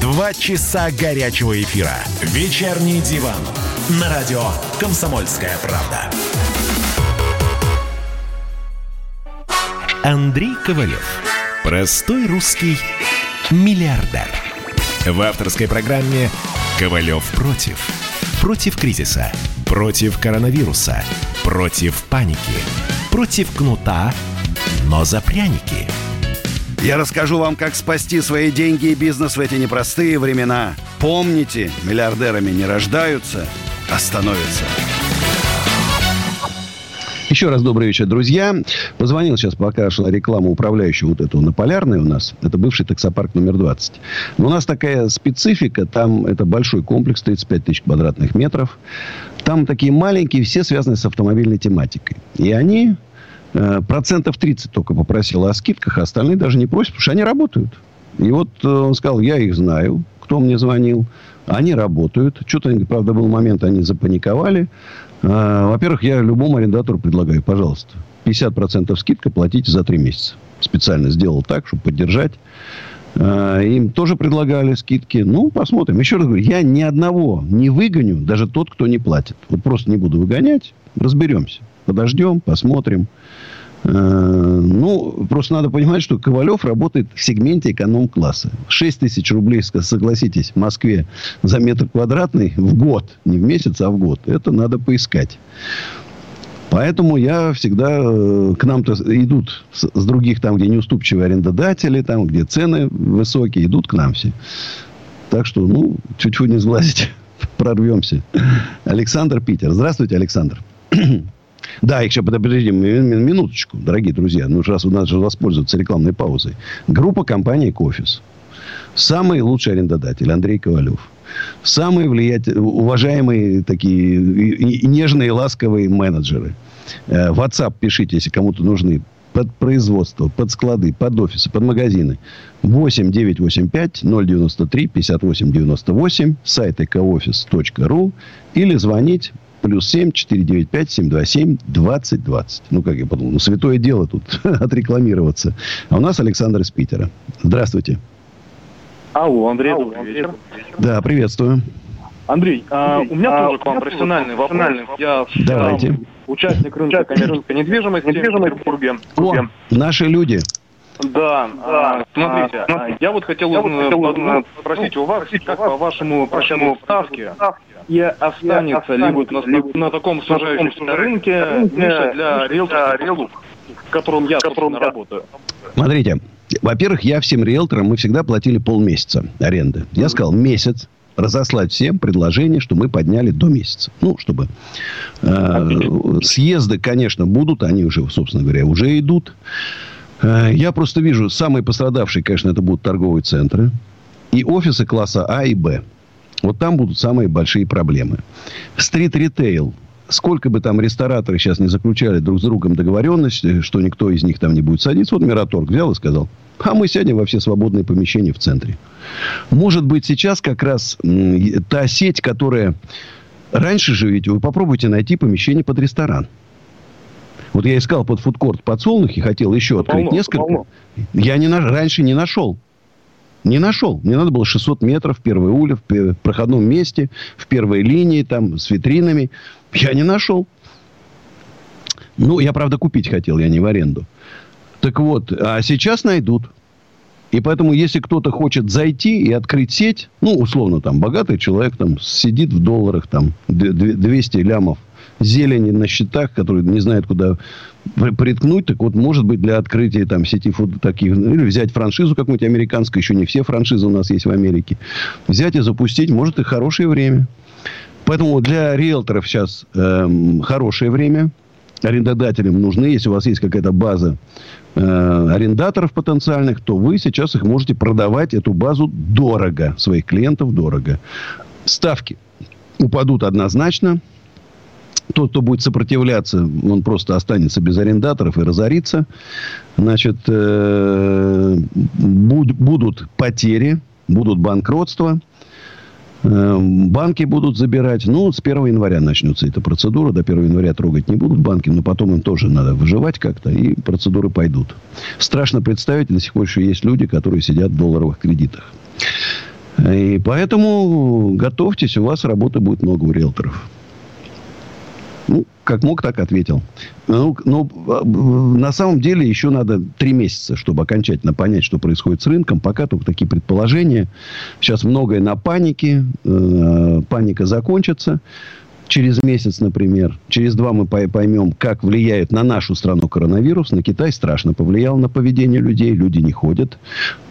Два часа горячего эфира. «Вечерний диван». На радио «Комсомольская правда». Андрей Ковалев. Простой русский миллиардер. В авторской программе «Ковалев против». Против кризиса, против коронавируса, против паники, против кнута, но за пряники. Я расскажу вам, как спасти свои деньги и бизнес в эти непростые времена. Помните, миллиардерами не рождаются, а становятся. Еще раз добрый вечер, друзья. Позвонил сейчас пока что на рекламу управляющего вот этого на Полярной у нас. Это бывший таксопарк номер двадцать. Но у нас такая специфика. Там это большой комплекс, тридцать пять тысяч квадратных метров. Там такие маленькие, все связаны с автомобильной тематикой. И они э, процентов тридцать только попросили о скидках, а остальные даже не просят, потому что они работают. И вот э, он сказал, я их знаю, кто мне звонил. Они работают. Что-то, правда, был момент, они запаниковали. Во-первых, я любому арендатору предлагаю, пожалуйста, пятьдесят процентов скидка, платите за три месяца. Специально сделал так, чтобы поддержать. Им тоже предлагали скидки. Ну, посмотрим. Еще раз говорю, я ни одного не выгоню, даже тот, кто не платит. Вот просто не буду выгонять. Разберемся. Подождем, посмотрим. Ну, просто надо понимать, что Ковалев работает в сегменте эконом-класса. шесть тысяч рублей, согласитесь, в Москве за метр квадратный в год. Не в месяц, а в год. Это надо поискать. Поэтому я всегда... К нам-то идут с других, там, где неуступчивые арендодатели, там, где цены высокие, идут к нам все. Так что, ну, чуть-чуть не сглазить. Прорвемся. Александр, Питер. Здравствуйте, Александр. Да, еще подождите минуточку, дорогие друзья. Ну, раз у нас же воспользоваться рекламной паузой. Группа компаний «Эко-офис». Самый лучший арендодатель Андрей Ковалев. Самые влиятельные, уважаемые такие и нежные, и ласковые менеджеры. В WhatsApp пишите, если кому-то нужны. Под производство, под склады, под офисы, под магазины. восемь девятьсот восемьдесят пять ноль девяносто три пятьдесят восемь девяносто восемь. Сайт эко офис точка ру. Или звонить. Плюс семь четыре девять пять семь два семь двадцать двадцать. Ну, как я подумал, ну, святое дело тут отрекламироваться. А у нас Александр из Питера. Здравствуйте. Алло, Андрей, Алло, добрый вечер. Да, приветствую. Андрей, а, у меня а, тоже к вам профессиональный вопрос. Я Давайте. участник рынка коммерческой недвижимости в Петербурге. О, наши люди. Да, да. Смотрите, а, я вот хотел, я хотел ну, спросить у вас, как по вашему прощенному ставке и останется ли вот на, на, на таком сужающемся рынке ниша для риэлторов, в котором я, собственно, работаю? Смотрите, во-первых, я всем риэлторам, мы всегда платили полмесяца аренды. Я сказал, месяц. Разослать всем предложение, что мы подняли до месяца. Ну, чтобы... Э, съезды, конечно, будут. Они уже, собственно говоря, уже идут. Я просто вижу, самые пострадавшие, конечно, это будут торговые центры и офисы класса А и Б. Вот там будут самые большие проблемы. Стрит-ритейл. Сколько бы там рестораторы сейчас не заключали друг с другом договоренности, что никто из них там не будет садиться. Вот Мираторг взял и сказал, а мы сядем во все свободные помещения в центре. Может быть, сейчас как раз та сеть, которая... Раньше же ведь вы попробуйте найти помещение под ресторан. Вот я искал под фудкорт подсолнухи, хотел еще открыть полно, несколько. Полно. Я не, раньше не нашел. Не нашел. Мне надо было шестьсот метров в первой уле, в проходном месте, в первой линии, там, с витринами. Я не нашел. Ну, я, правда, купить хотел, я не в аренду. Так вот, а сейчас найдут. И поэтому, если кто-то хочет зайти и открыть сеть, ну, условно, там, богатый человек там сидит в долларах, там, двести лямов. Зелени на счетах, которые не знают, куда приткнуть. Так вот, может быть, для открытия там сети фуд таких... Или взять франшизу какую-нибудь американскую. Еще не все франшизы у нас есть в Америке. Взять и запустить. Может, и хорошее время. Поэтому для риэлторов сейчас эм, хорошее время. Арендодателям нужны. Если у вас есть какая-то база э, арендаторов потенциальных, то вы сейчас их можете продавать, эту базу, дорого. Своих клиентов дорого. Ставки упадут однозначно. Тот, кто будет сопротивляться, он просто останется без арендаторов и разорится. Значит, э, буд, будут потери, будут банкротства. Э, банки будут забирать. Ну, с первого января начнется эта процедура. До первого января трогать не будут банки. Но потом им тоже надо выживать как-то. И процедуры пойдут. Страшно представить, до сих пор еще есть люди, которые сидят в долларовых кредитах. И поэтому готовьтесь, у вас работы будет много у риэлторов. Ну, как мог, так ответил. Ну, но на самом деле еще надо три месяца, чтобы окончательно понять, что происходит с рынком. Пока только такие предположения. Сейчас многое на панике. Паника закончится. Через месяц, например, через два мы поймем, как влияет на нашу страну коронавирус. На Китай страшно повлиял на поведение людей. Люди не ходят.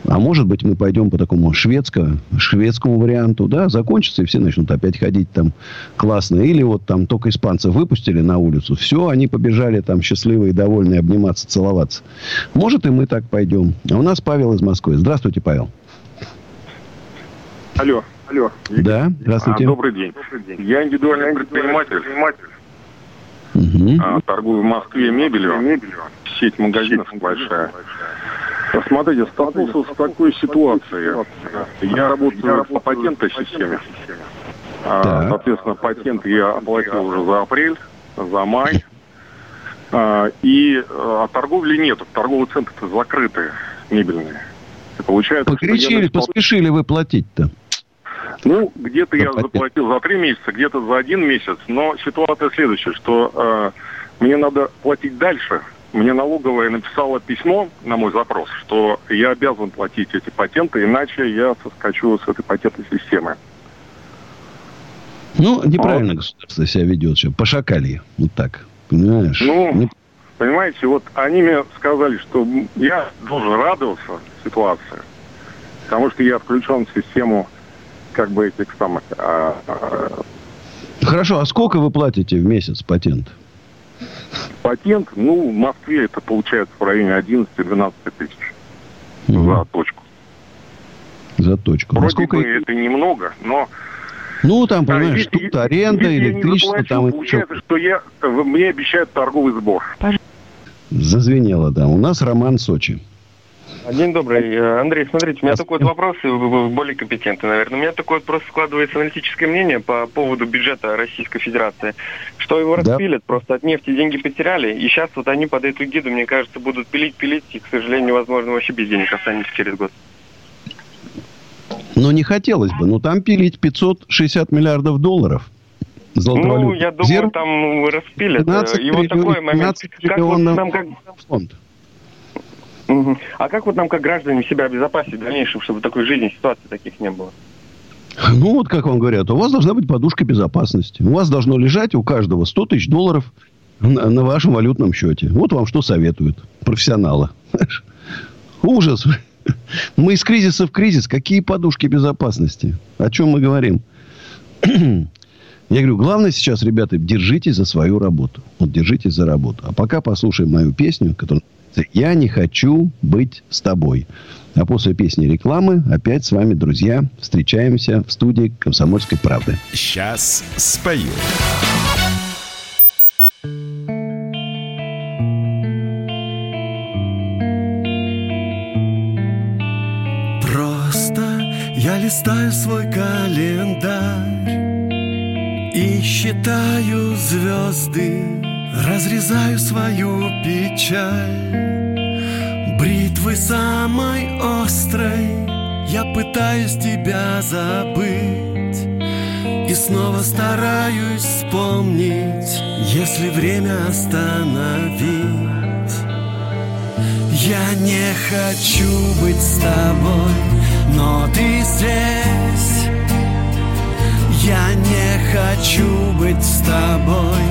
А может быть, мы пойдем по такому шведскому, шведскому варианту. Да, закончится, и все начнут опять ходить там классно. Или вот там только испанцев выпустили на улицу. Все, они побежали там счастливые, довольные, обниматься, целоваться. Может, и мы так пойдем. А у нас Павел из Москвы. Здравствуйте, Павел. Алло. Алло. Да, здравствуйте. А, добрый день. Добрый день. Я индивидуальный предприниматель. Угу. А, торгую в Москве мебелью. мебелью. Сеть магазинов Сеть большая. большая. Смотрите, столкнулся с такой ситуацией. Я работаю по патентной системе. А, соответственно, патент я оплатил уже за апрель, за май. А, и а, торговли нету. Торговые центры-то закрыты, мебельные. И получается, Покричили, я... поспешили вы платить-то. Ну, где-то я заплатил за три месяца, где-то за один месяц. Но ситуация следующая, что э, мне надо платить дальше. Мне налоговая написала письмо на мой запрос, что я обязан платить эти патенты, иначе я соскочу с этой патентной системы. Ну, неправильно а? государство себя ведет. Пошакали. Вот так. Понимаешь? Ну, Не... понимаете, вот они мне сказали, что я должен радоваться ситуации, потому что я включен в систему... как бы этих самых... А, а... Хорошо, а сколько вы платите в месяц патент? Патент, ну, в Москве это получается в районе одиннадцать-двенадцать тысяч. Угу. За точку. За точку. Вроде Насколько... бы это немного, но... Ну, там, понимаешь, а, тут аренда, электричество, заплачу, там... Получается, что я... мне обещают торговый сбор. Зазвенело, да. У нас Роман Сочи. День добрый. Андрей, смотрите, у меня такой вот вопрос, и вы более компетентный, наверное. У меня такой вот просто складывается аналитическое мнение по поводу бюджета Российской Федерации, что его распилят, да. Просто от нефти деньги потеряли, и сейчас вот они под эту гиду, мне кажется, будут пилить, пилить, и, к сожалению, возможно, вообще без денег останется через год. Ну, не хотелось бы, но там пилить пятьсот шестьдесят миллиардов долларов. Ну, я думаю, Зерв... там распилят. И вот такой момент. Как вот нам как... фонд. Угу. А как вот нам, как гражданам, себя обезопасить в дальнейшем, чтобы такой жизни, ситуации таких не было? Ну, вот как вам говорят, у вас должна быть подушка безопасности. У вас должно лежать у каждого сто тысяч долларов на, на вашем валютном счете. Вот вам что советуют профессионалы. Ужас. Мы из кризиса в кризис. Какие подушки безопасности? О чем мы говорим? Я говорю, главное сейчас, ребята, держитесь за свою работу. Вот держитесь за работу. А пока послушаем мою песню, которая... «Я не хочу быть с тобой». А после песни рекламы опять с вами, друзья, встречаемся в студии «Комсомольской правды». Сейчас спою. Просто я листаю свой календарь и считаю звезды. Разрезаю свою печаль бритвой самой острой. Я пытаюсь тебя забыть и снова стараюсь вспомнить, если время остановить. Я не хочу быть с тобой, но ты здесь. Я не хочу быть с тобой,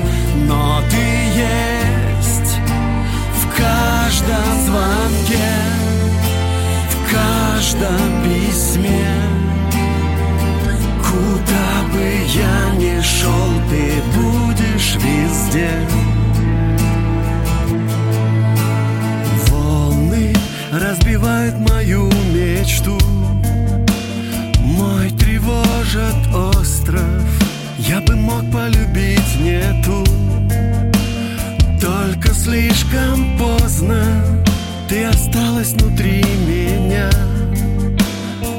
но ты есть. В каждом звонке, в каждом письме. Куда бы я ни шел, ты будешь везде. Волны разбивают мою мечту, мой тревожит остров. Я бы мог полюбить не ту, только слишком поздно. Ты осталась внутри меня,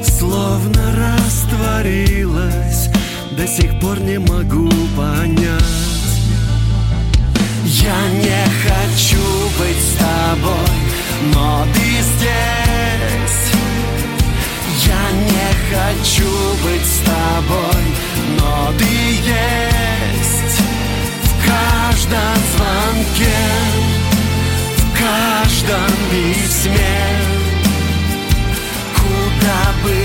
словно растворилась. До сих пор не могу понять. Я не хочу быть с тобой, но ты здесь. Я не хочу быть с тобой, но ты есть в каждом. каждом звонке, в каждом письме, куда бы я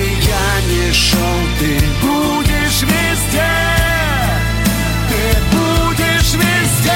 ни шел, ты будешь везде, ты будешь везде.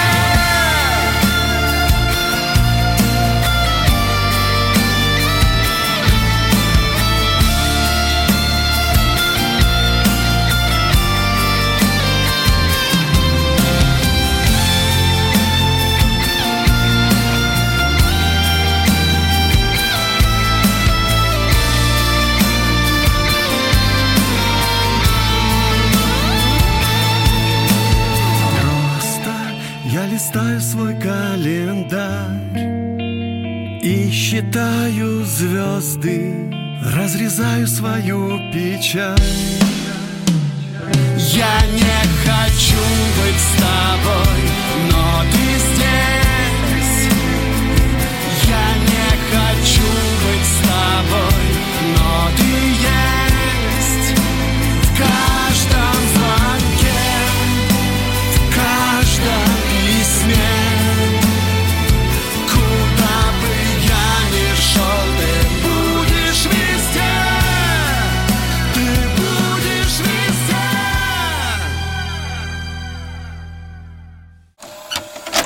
Листаю свой календарь и считаю звезды, разрезаю свою печаль. Я не хочу быть с тобой, но ты здесь. Я не хочу быть с тобой, но ты есть. В каждом звонке, в каждом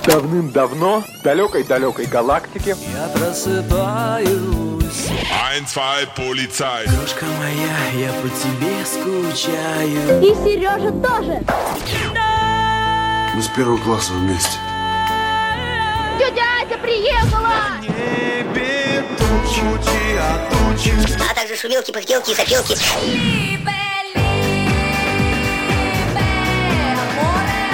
Давным-давно, в далекой-далекой галактике. Я просыпаюсь. Ein, zwei, полицай. Дружка моя, я по тебе скучаю. И Сережа тоже. Мы с первого класса вместе. Дудя, Ася приехала! А также шумелки, пыхтелки и запелки.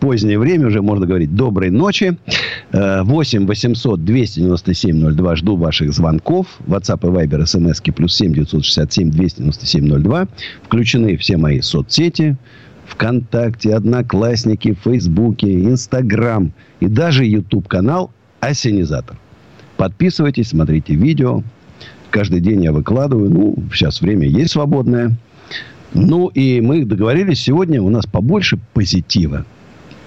позднее время уже можно говорить доброй ночи. восемь восемьсот двести девяносто семь ноль два. Жду ваших звонков. WhatsApp и Viber, смски плюс семь девятьсот шестьдесят семь двести девяносто семь ноль два. Включены все мои соцсети. ВКонтакте, Одноклассники, Фейсбуке, Инстаграм. И даже YouTube-канал «Ассенизатор». Подписывайтесь, смотрите видео. Каждый день я выкладываю. Ну, сейчас время есть свободное. Ну, и мы договорились, сегодня у нас побольше позитива.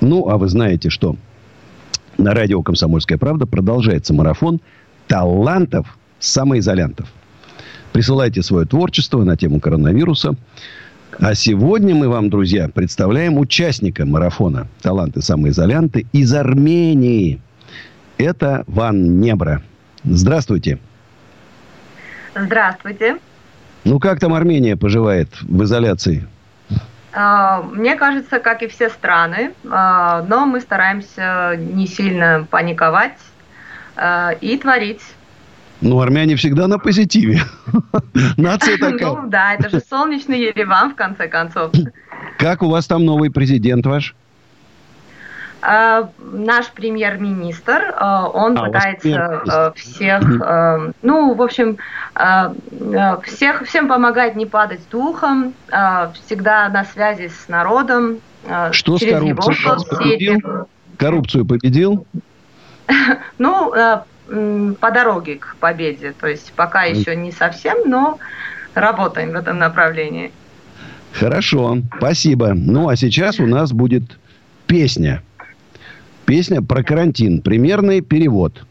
Ну, а вы знаете, что на радио «Комсомольская правда» продолжается марафон талантов-самоизолянтов. Присылайте свое творчество на тему коронавируса. А сегодня мы вам, друзья, представляем участника марафона «Таланты-самоизолянты» из Армении. Это Ван Небра. Здравствуйте. Здравствуйте. Ну, как там Армения поживает в изоляции? Мне кажется, как и все страны, но мы стараемся не сильно паниковать и творить. Ну, армяне всегда на позитиве. Нация такая. Ну, да, это же солнечный Ереван, в конце концов. Как у вас там новый президент ваш? Наш премьер-министр, он а, пытается всех, ну, в общем, всех, всем помогает не падать духом, всегда на связи с народом. Что через с коррупцией? Его коррупцию победил? Ну, по дороге к победе, то есть пока еще не совсем, но работаем в этом направлении. Хорошо, спасибо. Ну, а сейчас у нас будет песня. Песня про карантин. Примерный перевод.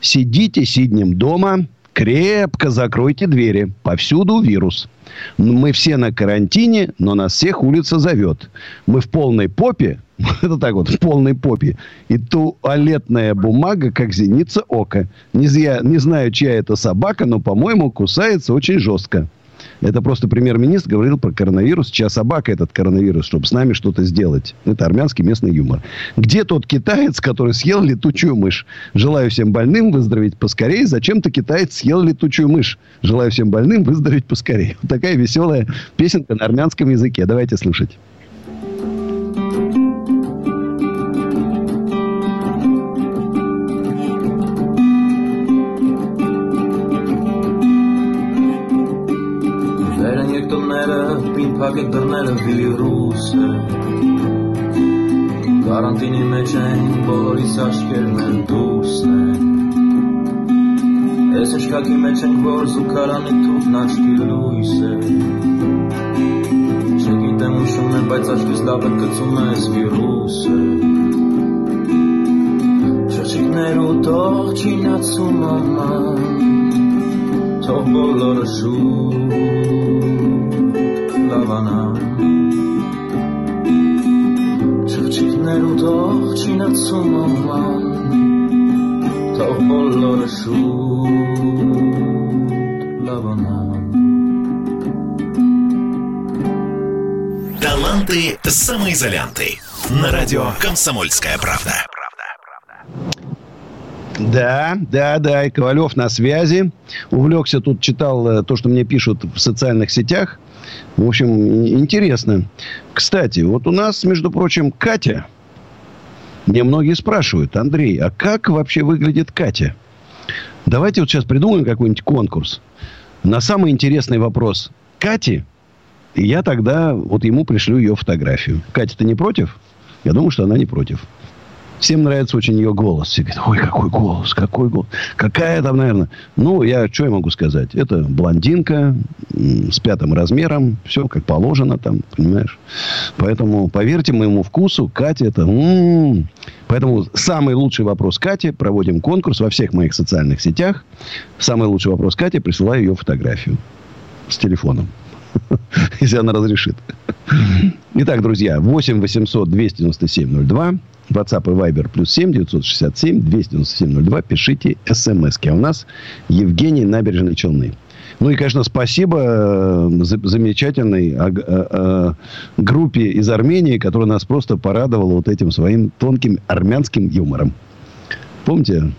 Сидите сиднем дома, Крепко закройте двери. Повсюду вирус. Мы все на карантине, но нас всех улица зовет. Мы в полной попе. Это так вот, в полной попе. И туалетная бумага, как зеница ока. Не, зя, не знаю, чья это собака, но, по-моему, кусается очень жестко. Это просто премьер-министр говорил про коронавирус. Чья собака этот коронавирус, чтобы с нами что-то сделать. Это армянский местный юмор. Где тот китаец, который съел летучую мышь? Желаю всем больным выздороветь поскорее. Зачем-то китаец съел летучую мышь. Желаю всем больным выздороветь поскорее. Вот такая веселая песенка на армянском языке. Давайте слушать. Փակետները վիրուսը Կարանտինի մեջ են բոլորիս աչքերն են դուրսն Ես շքակի մեջ ենք որ զուգարանի թուփն աչքի լույսը Չգիտեմ ուշում է բայց աչքիս լավը գծում է այս վիրուսը Չղջիկներ ու տող չինացում ամա Թող բոլորը շուտ Լավանան Չղջիկներ ու դող չինացում աման Թող բոլորը շուտ Լավանան Таланты-самоизолянты на радио «Комсомольская правда». Да, да, да, и Ковалев на связи. Увлекся, тут читал то, что мне пишут в социальных сетях. В общем, интересно. Кстати, вот у нас, между прочим, Катя. Мне многие спрашивают: Андрей, а как вообще выглядит Катя? Давайте вот сейчас придумаем какой-нибудь конкурс. На самый интересный вопрос Кати, я тогда вот ему пришлю ее фотографию. Катя, ты не против? Я думаю, что она не против. Всем нравится очень ее голос. Все говорят: ой, какой голос, какой голос. Какая там, наверное... Ну, я что я могу сказать? Это блондинка с пятым размером. Все как положено там, понимаешь? Поэтому, поверьте моему вкусу, Катя это... М-м-м. Поэтому самый лучший вопрос Кате. Проводим конкурс во всех моих социальных сетях. Самый лучший вопрос Кате. Присылаю ее фотографию с телефоном. Если она разрешит. Итак, друзья, восемь восемьсот двести девяносто семь ноль два. WhatsApp и Viber плюс семь девятьсот шестьдесят семь двести девяносто семь ноль два. Пишите смски. А у нас Евгений, Набережные Челны. Ну и, конечно, спасибо замечательной группе из Армении, которая нас просто порадовала вот этим своим тонким армянским юмором. Помните?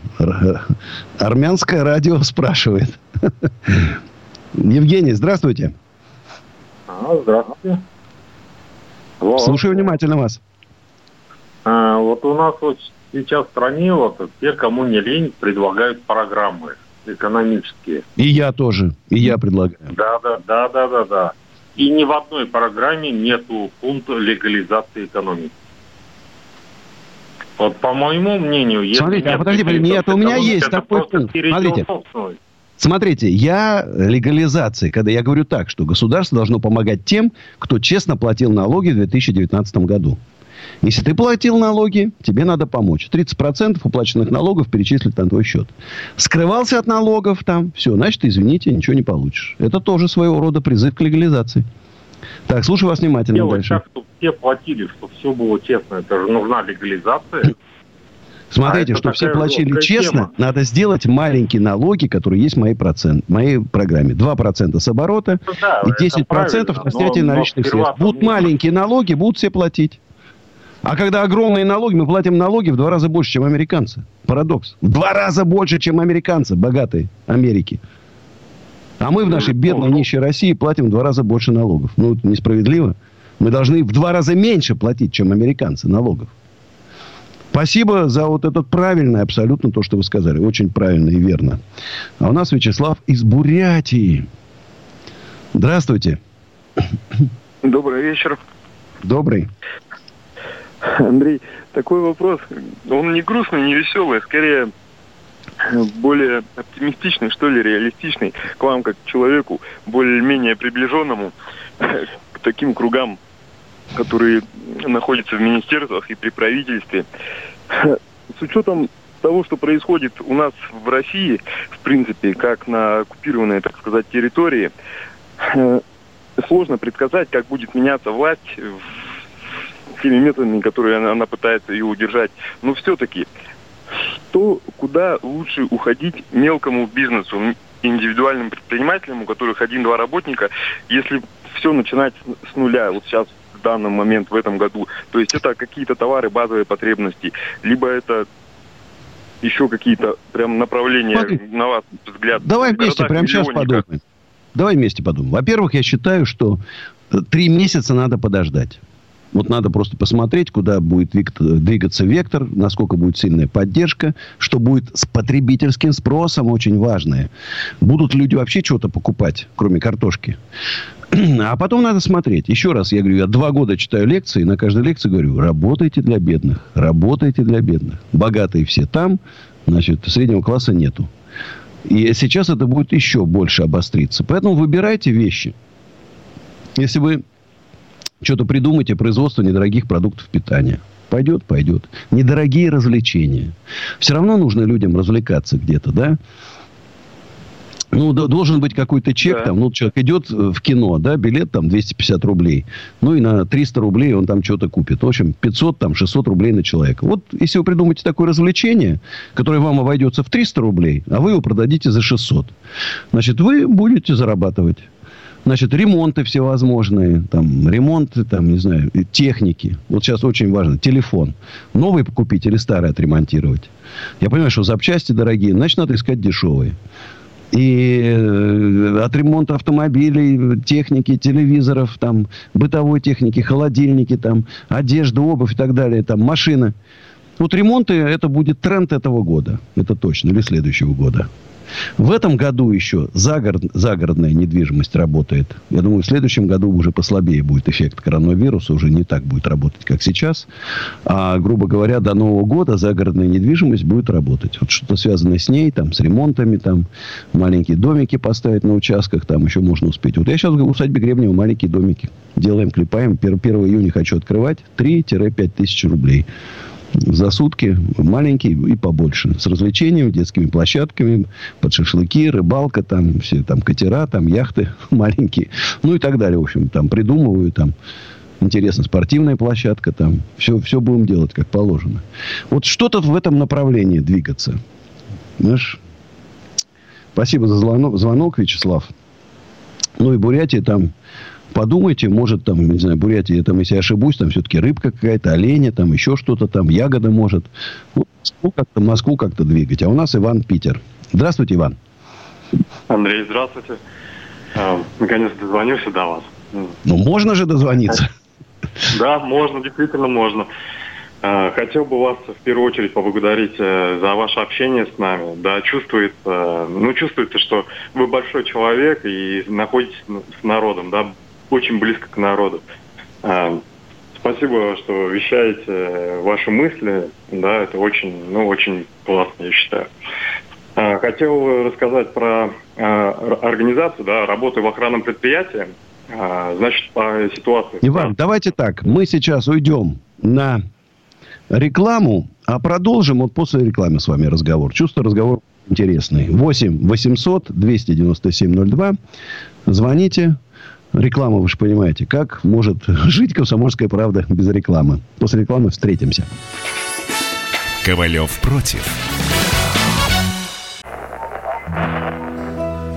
Армянское радио спрашивает. Евгений, здравствуйте. Здравствуйте. Слушаю внимательно вас. А, вот у нас вот сейчас в стране вот те, кому не лень, предлагают программы экономические. И я тоже, и я предлагаю. Да, да, да, да, да, да. И ни в одной программе нету пункта легализации экономики. Вот по моему мнению, если смотрите, нет, а подожди, нет, у меня есть такой пункт. Смотрите. Смотрите, я легализации, когда я говорю так, что государство должно помогать тем, кто честно платил налоги в две тысячи девятнадцатом году. Если ты платил налоги, тебе надо помочь. тридцать процентов уплаченных налогов перечислить на твой счет. Скрывался от налогов там, все, значит, извините, ничего не получишь. Это тоже своего рода призыв к легализации. Так, слушаю вас внимательно. Делать дальше. Так, чтобы все платили, чтобы все было честно. Это же нужна легализация. Смотрите, а чтобы все платили честно, тема. Надо сделать маленькие налоги, которые есть в моей, процент, в моей программе. два процента с оборота да, и десять процентов на снятие наличных средств. Будут маленькие налоги, будут все платить. А когда огромные налоги, мы платим налоги в два раза больше, чем американцы. Парадокс. В два раза больше, чем американцы, богатые Америки. А мы в нашей бедной, нищей России платим в два раза больше налогов. Ну, это несправедливо. Мы должны в два раза меньше платить, чем американцы, налогов. Спасибо за вот это правильное, абсолютно то, что вы сказали. Очень правильно и верно. А у нас Вячеслав из Бурятии. Здравствуйте. Добрый вечер. Добрый. Андрей, такой вопрос. Он не грустный, не веселый, а скорее более оптимистичный, что ли, реалистичный. К вам, как к человеку, более-менее приближенному к таким кругам, которые находятся в министерствах и при правительстве. С учетом того, что происходит у нас в России, в принципе, как на оккупированной, так сказать, территории, сложно предсказать, как будет меняться власть теми методами, которые она, она пытается ее удержать. Но все-таки, то куда лучше уходить мелкому бизнесу, индивидуальным предпринимателям, у которых один-два работника, если все начинать с нуля, вот сейчас, в данный момент, в этом году. То есть это какие-то товары, базовые потребности, либо это еще какие-то прям направления, Смотри, на вас взгляд. Давай вместе, прямо сейчас подумаем. Давай вместе подумаем. Во-первых, я считаю, что три месяца надо подождать. Вот надо просто посмотреть, куда будет двигаться вектор, насколько будет сильная поддержка, что будет с потребительским спросом, очень важное. Будут люди вообще чего-то покупать, кроме картошки? А потом надо смотреть. Еще раз, я говорю, я два года читаю лекции, и на каждой лекции говорю, работайте для бедных, работайте для бедных. Богатые все там, значит, среднего класса нету. И сейчас это будет еще больше обостриться. Поэтому выбирайте вещи. Если вы... Что-то придумайте, производство недорогих продуктов питания. Пойдет, пойдет. Недорогие развлечения. Все равно нужно людям развлекаться где-то, да? Ну, д- должен быть какой-то чек, да. Там, ну, человек идет в кино, да, билет там двести пятьдесят рублей. Ну, и на триста рублей он там что-то купит. В общем, пятьсот, там, шестьсот рублей на человека. Вот, если вы придумаете такое развлечение, которое вам обойдется в триста рублей, а вы его продадите за шестьсот, значит, вы будете зарабатывать. Значит, ремонты всевозможные, там, ремонты, там, не знаю, техники. Вот сейчас очень важно. Телефон. Новый купить или старый отремонтировать? Я понимаю, что запчасти дорогие, значит, надо искать дешевые. И от ремонта автомобилей, техники, телевизоров, там, бытовой техники, холодильники, там, одежда, обувь и так далее, там, машина. Вот ремонты, это будет тренд этого года. Это точно. Или следующего года. В этом году еще загород, загородная недвижимость работает. Я думаю, в следующем году уже послабее будет эффект коронавируса. Уже не так будет работать, как сейчас. А, грубо говоря, до Нового года загородная недвижимость будет работать. Вот что-то связанное с ней, там, с ремонтами, там, маленькие домики поставить на участках, там еще можно успеть. Вот я сейчас в усадьбе Гребнева маленькие домики делаем, клепаем. первого июня хочу открывать. три-пять тысяч рублей. За сутки маленький и побольше. С развлечениями, детскими площадками, под шашлыки, рыбалка, там, все там катера, там яхты маленькие. Ну и так далее. В общем, там придумываю, там интересно, спортивная площадка, там все, все будем делать как положено. Вот что-то в этом направлении двигаться. Знаешь? Спасибо за звонок, звонок, Вячеслав. Ну и Бурятия там. Подумайте, может, там, не знаю, Бурятия, я там, если я ошибусь, там все-таки рыбка какая-то, оленя, там еще что-то, там ягода может. Ну, Москву как-то, Москву как-то двигать. А у нас Иван, Питер. Здравствуйте, Иван. Андрей, здравствуйте. Наконец-то дозвонился до вас. Ну, можно же дозвониться. Да, можно, действительно можно. Хотел бы вас в первую очередь поблагодарить за ваше общение с нами. Да, чувствуется, ну, чувствуется, что вы большой человек и находитесь с народом, да, очень близко к народу. Спасибо, что вещаете ваши мысли. Да, это очень, ну, очень классно, я считаю. Хотел рассказать про организацию, да, работы в охранном предприятии. Значит, по ситуации. Иван, давайте так. Мы сейчас уйдем на рекламу, а продолжим вот после рекламы с вами разговор. Чувствую, разговор интересный. восемь восемьсот двести девяносто семь ноль два. Звоните. Реклама, вы же понимаете, как может жить «Комсомольская правда» без рекламы. После рекламы встретимся. Ковалев против.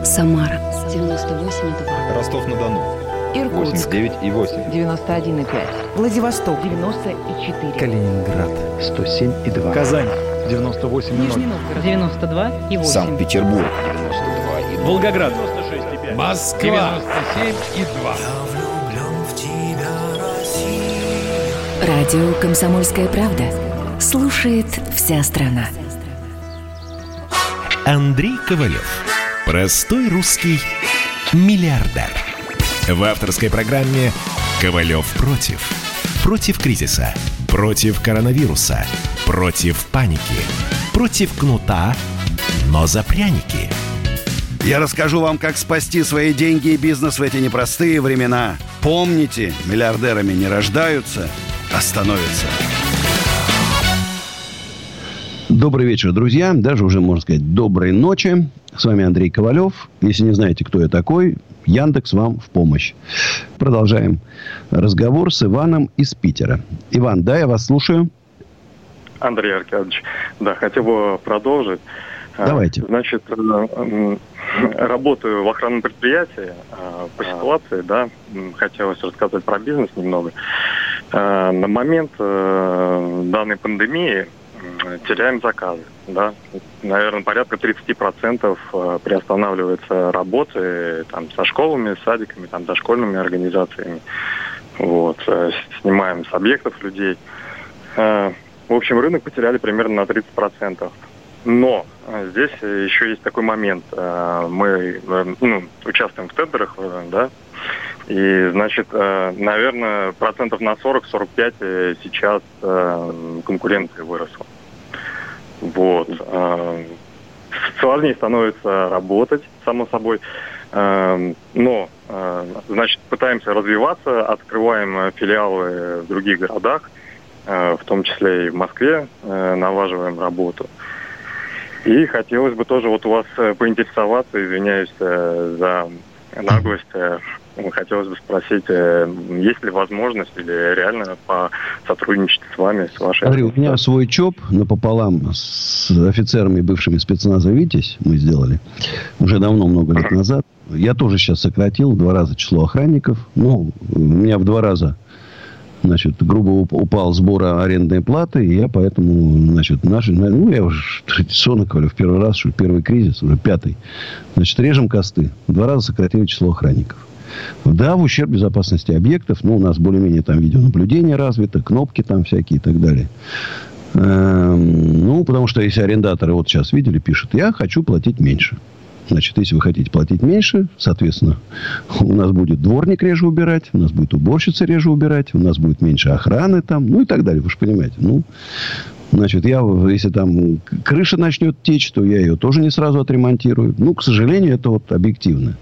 Самара девяносто восемь и два. Ростов-на-Дону Иркутск восемьдесят девять и восемь. девяносто один и пять. Владивосток девяносто и четыре. Калининград сто семь и два. Казань девяносто восемь и ноль. Нижний Новгород девяносто два и восемь. Санкт-Петербург девяносто два и ноль. Волгоград девяносто шесть и пять. Москва девяносто семь и два. Радио «Комсомольская правда» слушает вся страна. Андрей Ковалев. Простой русский миллиардер. В авторской программе «Ковалев против». Против кризиса, против коронавируса, против паники, против кнута, но за пряники. Я расскажу вам, как спасти свои деньги и бизнес в эти непростые времена. Помните, миллиардерами не рождаются, а становятся. Добрый вечер, друзья. Даже уже, можно сказать, доброй ночи. С вами Андрей Ковалев. Если не знаете, кто я такой, Яндекс вам в помощь. Продолжаем разговор с Иваном из Питера. Иван, да, я вас слушаю. Андрей Аркадьевич, да, хотел бы продолжить. Давайте. Значит, работаю в охранном предприятии. По ситуации, да, хотелось рассказать про бизнес немного. На момент данной пандемии теряем заказы, да. Наверное, порядка тридцать процентов приостанавливается работы там, со школами, с садиками, там, дошкольными организациями. Вот. Снимаем с объектов людей. В общем, рынок потеряли примерно на тридцать процентов. Но здесь еще есть такой момент. Мы ну, участвуем в тендерах, да, и, значит, наверное, процентов на сорок-сорок пять сейчас конкуренция выросла. Вот. Сложнее становится работать, само собой. Но, значит, пытаемся развиваться, открываем филиалы в других городах, в том числе и в Москве, налаживаем работу. И хотелось бы тоже вот у вас поинтересоваться, извиняюсь за наглость, хотелось бы спросить, есть ли возможность или реально посотрудничать с вами, с вашей... Андрей, у меня свой ЧОП напополам с офицерами, бывшими спецназа «Витязь» мы сделали уже давно, много лет назад. Я тоже сейчас сократил в два раза число охранников. Ну, у меня в два раза, значит, грубо упал сбор арендной платы, и я поэтому, значит, наши... Ну, я уже сонок говорю, в первый раз, что первый кризис, уже пятый. Значит, режем косты. В два раза сократили число охранников. Да, в ущерб безопасности объектов. Ну, у нас более-менее там видеонаблюдение развито, кнопки там всякие и так далее. Эм, ну, потому что если арендаторы, вот сейчас видели, пишут, я хочу платить меньше. Значит, если вы хотите платить меньше, соответственно, у нас будет дворник реже убирать, у нас будет уборщица реже убирать, у нас будет меньше охраны там, ну и так далее, вы же понимаете. Ну, значит, я, если там крыша начнет течь, то я ее тоже не сразу отремонтирую. Ну, к сожалению, это вот объективно.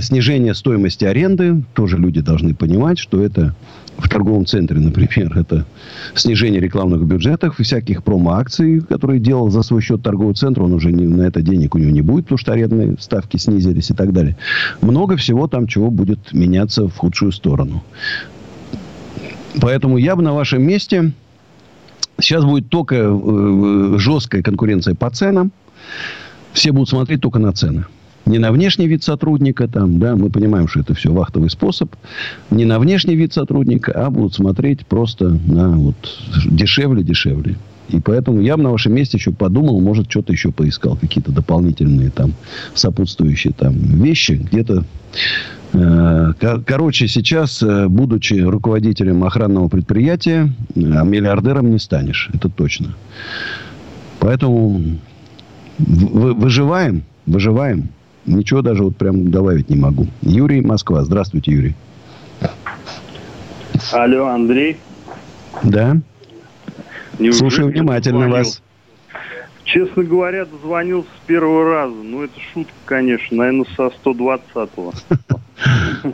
Снижение стоимости аренды, тоже люди должны понимать, что это в торговом центре, например, это снижение рекламных бюджетов и всяких промо-акций, которые делал за свой счет торговый центр, он уже не, на это денег у него не будет, потому что арендные ставки снизились и так далее. Много всего там, чего будет меняться в худшую сторону. Поэтому я бы на вашем месте... Сейчас будет только э, жесткая конкуренция по ценам. Все будут смотреть только на цены. Не на внешний вид сотрудника, там, да, мы понимаем, что это все вахтовый способ. Не на внешний вид сотрудника, а будут смотреть просто на вот дешевле-дешевле. И поэтому я бы на вашем месте еще подумал, может, что-то еще поискал. Какие-то дополнительные там сопутствующие там вещи. Где-то... Короче, сейчас, будучи руководителем охранного предприятия, миллиардером не станешь. Это точно. Поэтому выживаем, выживаем. Ничего даже вот прям добавить не могу. Юрий, Москва. Здравствуйте, Юрий. Алло, Андрей. Да. Неужели слушаю внимательно вас. Честно говоря, дозвонился с первого раза. Ну, это шутка, конечно. Наверное, со сто двадцатого.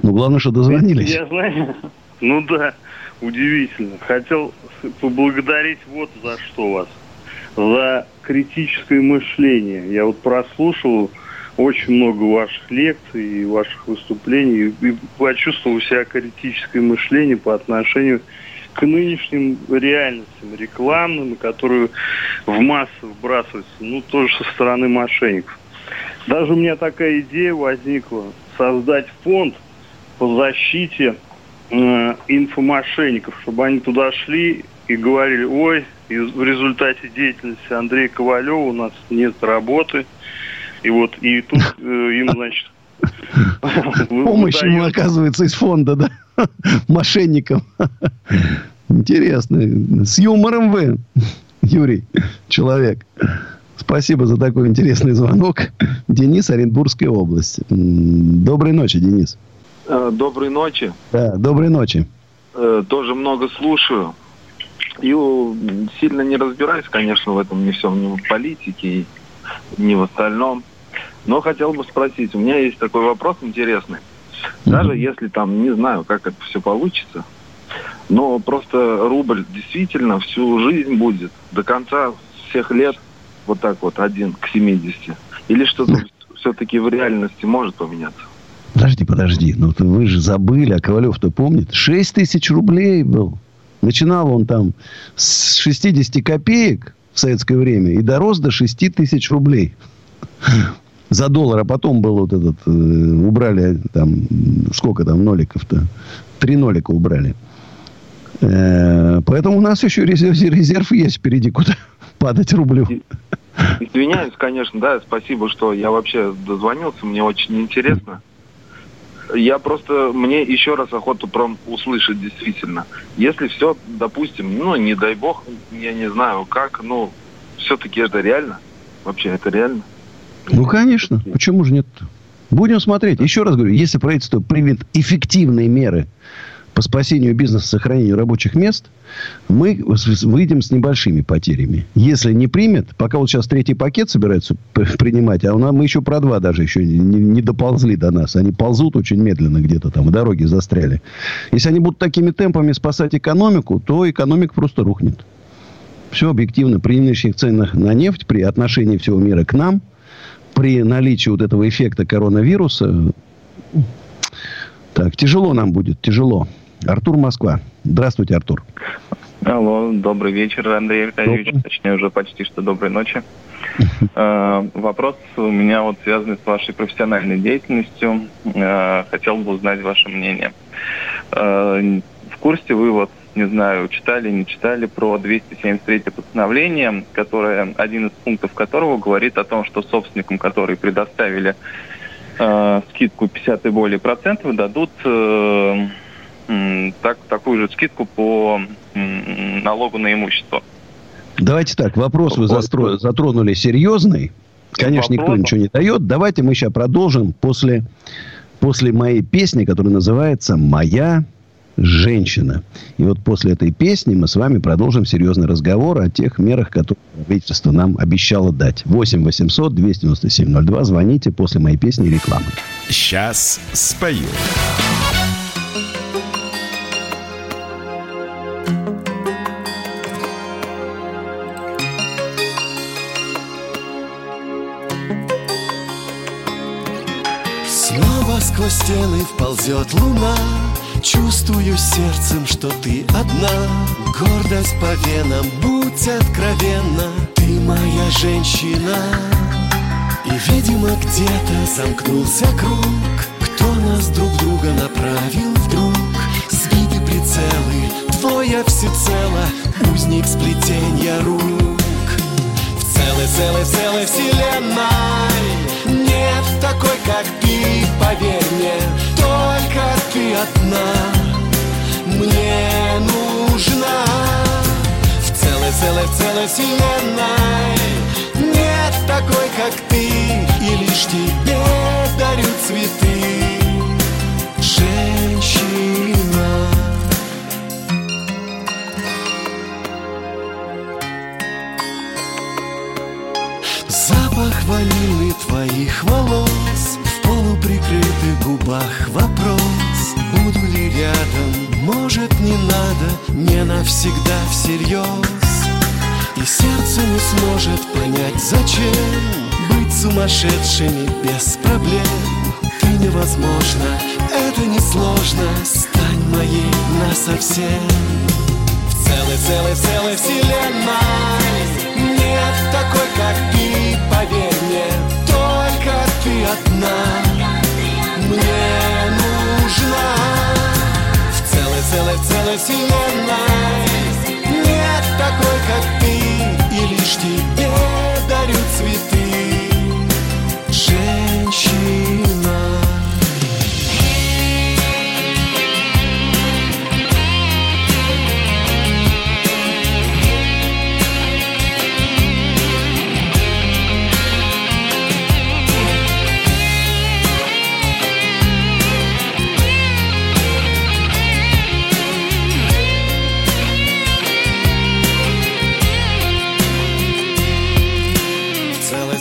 Ну, главное, что дозвонились. Я знаю. Ну, да. Удивительно. Хотел поблагодарить вот за что вас. За критическое мышление. Я вот прослушал очень много ваших лекций и ваших выступлений. И почувствовал у себя критическое мышление по отношению к нынешним реальностям рекламным, которые в массу вбрасываются, ну, тоже со стороны мошенников. Даже у меня такая идея возникла, создать фонд по защите э, инфомошенников, чтобы они туда шли и говорили, ой, в результате деятельности Андрея Ковалева у нас нет работы, и вот, и тут э, им, значит... Помощь ему оказывается из фонда, да? Мошенникам. Интересно. С юмором вы, Юрий, человек. Спасибо за такой интересный звонок. Денис, Оренбургская область. Доброй ночи, Денис. Доброй ночи. Да, доброй ночи. Тоже много слушаю. И сильно не разбираюсь, конечно, в этом не всем, ни в политике, ни в остальном. Но хотел бы спросить, у меня есть такой вопрос интересный. Даже если там, не знаю, как это все получится, но просто рубль действительно всю жизнь будет до конца всех лет вот так вот, один к семидесяти? Или что-то все-таки в реальности может поменяться? Подожди, подожди. Ну вы же забыли, а Ковалев-то помнит. шесть тысяч рублей был. Начинал он там с шестидесяти копеек в советское время и дорос до шести тысяч рублей. За доллар, а потом был вот этот... Э, убрали там... Сколько там ноликов-то? Три нолика убрали. Э, поэтому у нас еще резерв, резерв есть впереди, куда падать рублю. Извиняюсь, конечно, да. Спасибо, что я вообще дозвонился. Мне очень интересно. Я просто... Мне еще раз охота прям услышать, действительно. Если все, допустим, ну, не дай бог, я не знаю как, ну, все-таки это реально? Вообще, это реально? Ну, конечно. Почему же нет? Будем смотреть. Еще раз говорю, если правительство примет эффективные меры по спасению бизнеса, сохранению рабочих мест, мы выйдем с небольшими потерями. Если не примет, пока вот сейчас третий пакет собираются принимать, а у нас мы еще про два даже еще не, не доползли до нас. Они ползут очень медленно где-то там, в дороге застряли. Если они будут такими темпами спасать экономику, то экономика просто рухнет. Все объективно. При нынешних ценах на нефть, при отношении всего мира к нам, при наличии вот этого эффекта коронавируса, так, тяжело нам будет, тяжело. Артур, Москва. Здравствуйте, Артур. Алло, добрый вечер, Андрей Витальевич. Добрый. Точнее, уже почти что доброй ночи. Вопрос у меня вот связан с вашей профессиональной деятельностью. Хотел бы узнать ваше мнение. В курсе вы вот, не знаю, читали, не читали про двести семьдесят третье постановление, которое, один из пунктов которого говорит о том, что собственникам, которые предоставили э, скидку пятьдесят и более процентов, дадут э, э, так, такую же скидку по э, налогу на имущество. Давайте так, вопрос вы застро... затронули серьезный. Конечно, вопрос... никто ничего не дает. Давайте мы сейчас продолжим после, после моей песни, которая называется «Моя женщина». И вот после этой песни мы с вами продолжим серьезный разговор о тех мерах, которые правительство нам обещало дать. восемь восемьсот двести девяносто семь ноль два. Звоните после моей песни и рекламы. Сейчас спою. Снова сквозь стены вползет луна. Чувствую сердцем, что ты одна. Гордость по венам, будь откровенна. Ты моя женщина. И, видимо, где-то замкнулся круг. Кто нас друг друга направил вдруг? Сбиты прицелы, твоя всецело. Узник сплетенья рук. В целой-целой-целой вселенной нет такой, как ты, поверь мне. Только ты одна мне нужна. В целой-целой-целой вселенной нет такой, как ты. И лишь тебе дарю цветы, женщина. Запах ванили твоих волос, в полуприкрытых губах вопрос. Буду ли рядом, может не надо, не навсегда всерьез. И сердце не сможет понять, зачем быть сумасшедшими без проблем. Ты невозможна, это несложно, стань моей насовсем. В целой-целой-целой вселенной нет такой, как ты, поверь мне, только ты одна мне нужна. В целой-целой-целой вселенной нет такой, как ты, и лишь тебе дарю цветы, женщина.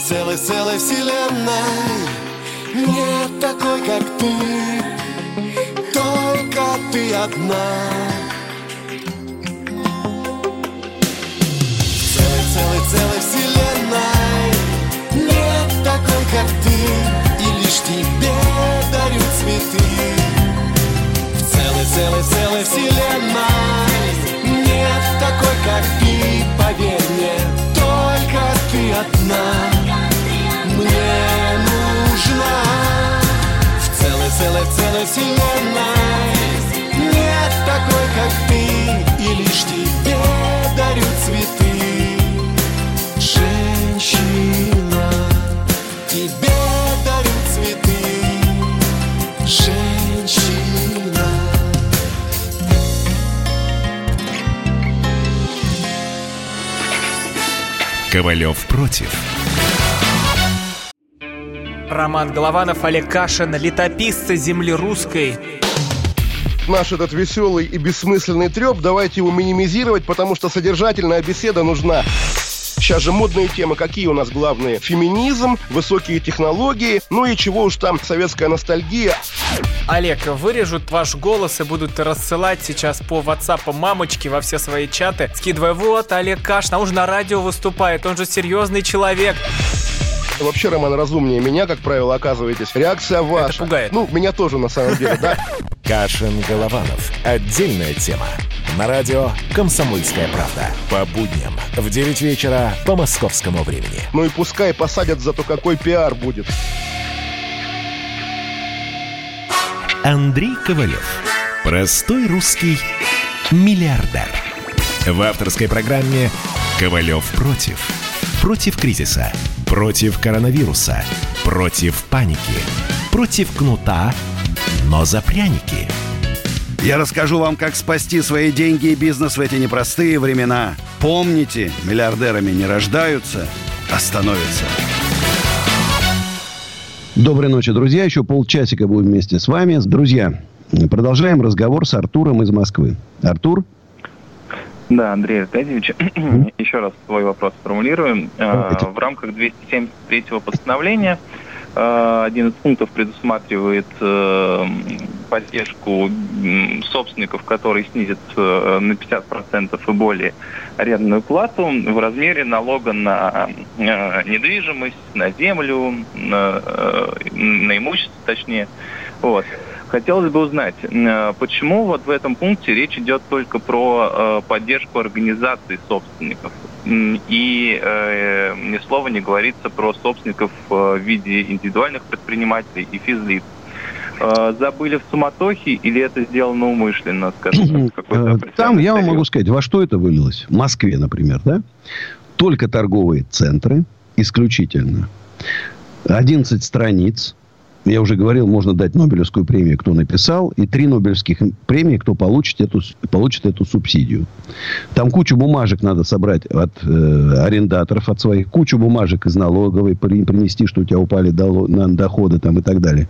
Целой-целой вселенной нет такой, как ты, только ты одна. Целой-целой-целой вселенной. Ковалев против. Роман Голованов, Олег Кашин, летописцы земли русской. Наш этот веселый и бессмысленный треп, давайте его минимизировать, потому что содержательная беседа нужна. Сейчас же модные темы, какие у нас главные? Феминизм, высокие технологии, ну и чего уж там, советская ностальгия. Олег, вырежут ваш голос и будут рассылать сейчас по WhatsApp мамочки во все свои чаты, скидывая: вот, Олег Кашин, он же на радио выступает, он же серьезный человек. Вообще, Роман, разумнее меня, как правило, оказываетесь. Реакция ваша. Это пугает. Ну, меня тоже, на самом деле, да. Кашин-Голованов. Отдельная тема. На радио «Комсомольская правда». По будням в девять вечера по московскому времени. Ну и пускай посадят, зато какой пиар будет. Андрей Ковалев. Простой русский миллиардер. В авторской программе «Ковалев против». Против кризиса. Против коронавируса. Против паники. Против кнута, но за пряники. Я расскажу вам, как спасти свои деньги и бизнес в эти непростые времена. Помните, миллиардерами не рождаются, а становятся. Доброй ночи, друзья. Еще полчасика будем вместе с вами. Друзья, продолжаем разговор с Артуром из Москвы. Артур? Да, Андрей Аркадьевич, mm-hmm. еще раз свой вопрос сформулируем. Mm-hmm. В рамках двести семьдесят третьего постановления один из пунктов предусматривает поддержку собственников, которые снизят на пятьдесят процентов и более арендную плату в размере налога на недвижимость, на землю, на, на имущество, точнее. Вот. Хотелось бы узнать, почему вот в этом пункте речь идет только про поддержку организаций собственников и ни слова не говорится про собственников в виде индивидуальных предпринимателей и физлиц. Забыли в суматохе или это сделано умышленно? Скажем, там я вам могу сказать, во что это вылилось. В Москве, например, да? Только торговые центры исключительно. одиннадцать страниц. Я уже говорил, можно дать Нобелевскую премию, кто написал, и три Нобелевских премии, кто получит эту, получит эту субсидию. Там кучу бумажек надо собрать от э, арендаторов, от своих, кучу бумажек из налоговой, принести, что у тебя упали до, на доходы там, и так далее.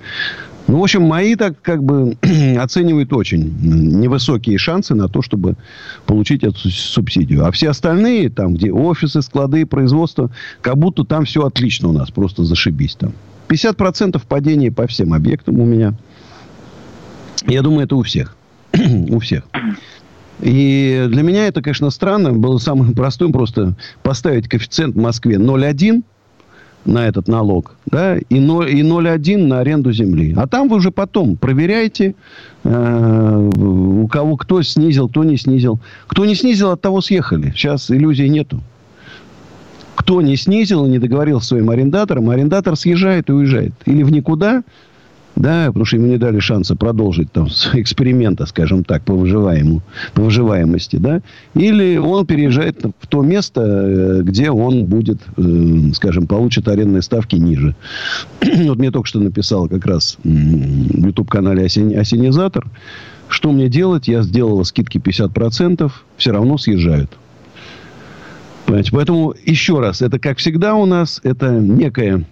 Ну, в общем, мои так как бы оценивают очень невысокие шансы на то, чтобы получить эту субсидию. А все остальные, там, где офисы, склады, производство, как будто там все отлично у нас, просто зашибись там. пятьдесят процентов падения по всем объектам у меня. Я думаю, это у всех. у всех. И для меня это, конечно, странно. Было самым простым просто поставить коэффициент в Москве ноль целых одна десятая на этот налог, да, и ноль целых одна десятая на аренду земли. А там вы уже потом проверяете, э, у кого кто снизил, кто не снизил. Кто не снизил, от того съехали. Сейчас иллюзий нету. Кто не снизил и не договорился с своим арендатором, арендатор съезжает и уезжает. Или в никуда, да, потому что ему не дали шанса продолжить там эксперимента, скажем так, по выживаемому, по выживаемости, да. Или он переезжает в то место, где он будет, э, скажем, получит арендные ставки ниже. Вот мне только что написал как раз в YouTube-канале «Осенизатор», что мне делать, я сделала скидки пятьдесят процентов, все равно съезжают. Понимаете? Поэтому, еще раз, это, как всегда у нас, это некое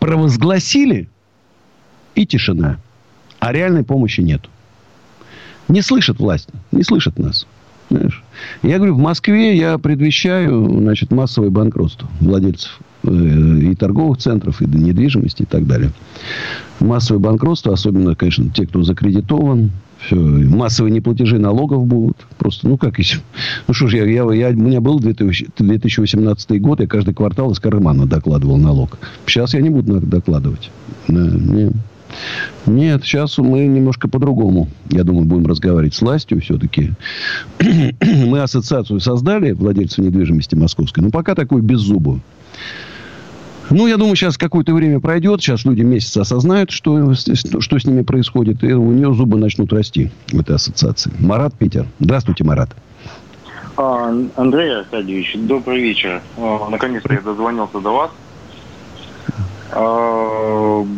провозгласили и тишина. А реальной помощи нет. Не слышит власть, не слышит нас. Знаешь? Я говорю, в Москве я предвещаю, значит, массовое банкротство владельцев и торговых центров, и недвижимости, и так далее. Массовое банкротство, особенно, конечно, те, кто закредитован. Все, массовые неплатежи налогов будут. Просто, ну, как еще? Ну, что ж, я, я, я, у меня был две тысячи восемнадцатый год, я каждый квартал из кармана докладывал налог. Сейчас я не буду докладывать. Да, нет. Нет, сейчас мы немножко по-другому, я думаю, будем разговаривать с властью все-таки. Мы ассоциацию создали владельцев недвижимости московской, но пока такую беззубую. Ну, я думаю, сейчас какое-то время пройдет. Сейчас люди месяц осознают, что, что с ними происходит. И у нее зубы начнут расти в этой ассоциации. Марат, Питер. Здравствуйте, Марат. Андрей Аркадьевич, добрый вечер. Наконец-то я дозвонился до вас.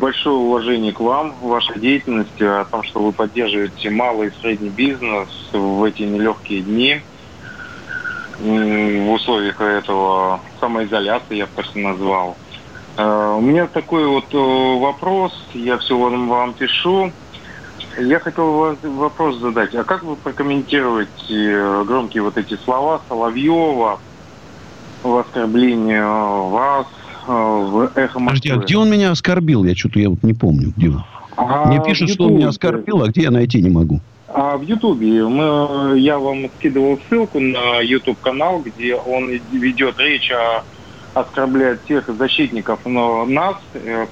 Большое уважение к вам, вашей деятельности, о том, что вы поддерживаете малый и средний бизнес в эти нелегкие дни. В условиях этого самоизоляции, я просто назвал. У меня такой вот вопрос, я все вам пишу. Я хотел вопрос задать. А как вы прокомментируете громкие вот эти слова Соловьева в оскорблении вас в «Эхо Москвы»? Подожди, а где он меня оскорбил? Я что-то я вот не помню, где он. А мне пишут, что он меня оскорбил, а где я найти не могу. А в Ютубе мы, я вам скидывал ссылку на Ютуб-канал, где он ведет речь о оскорбляет всех защитников, но нас,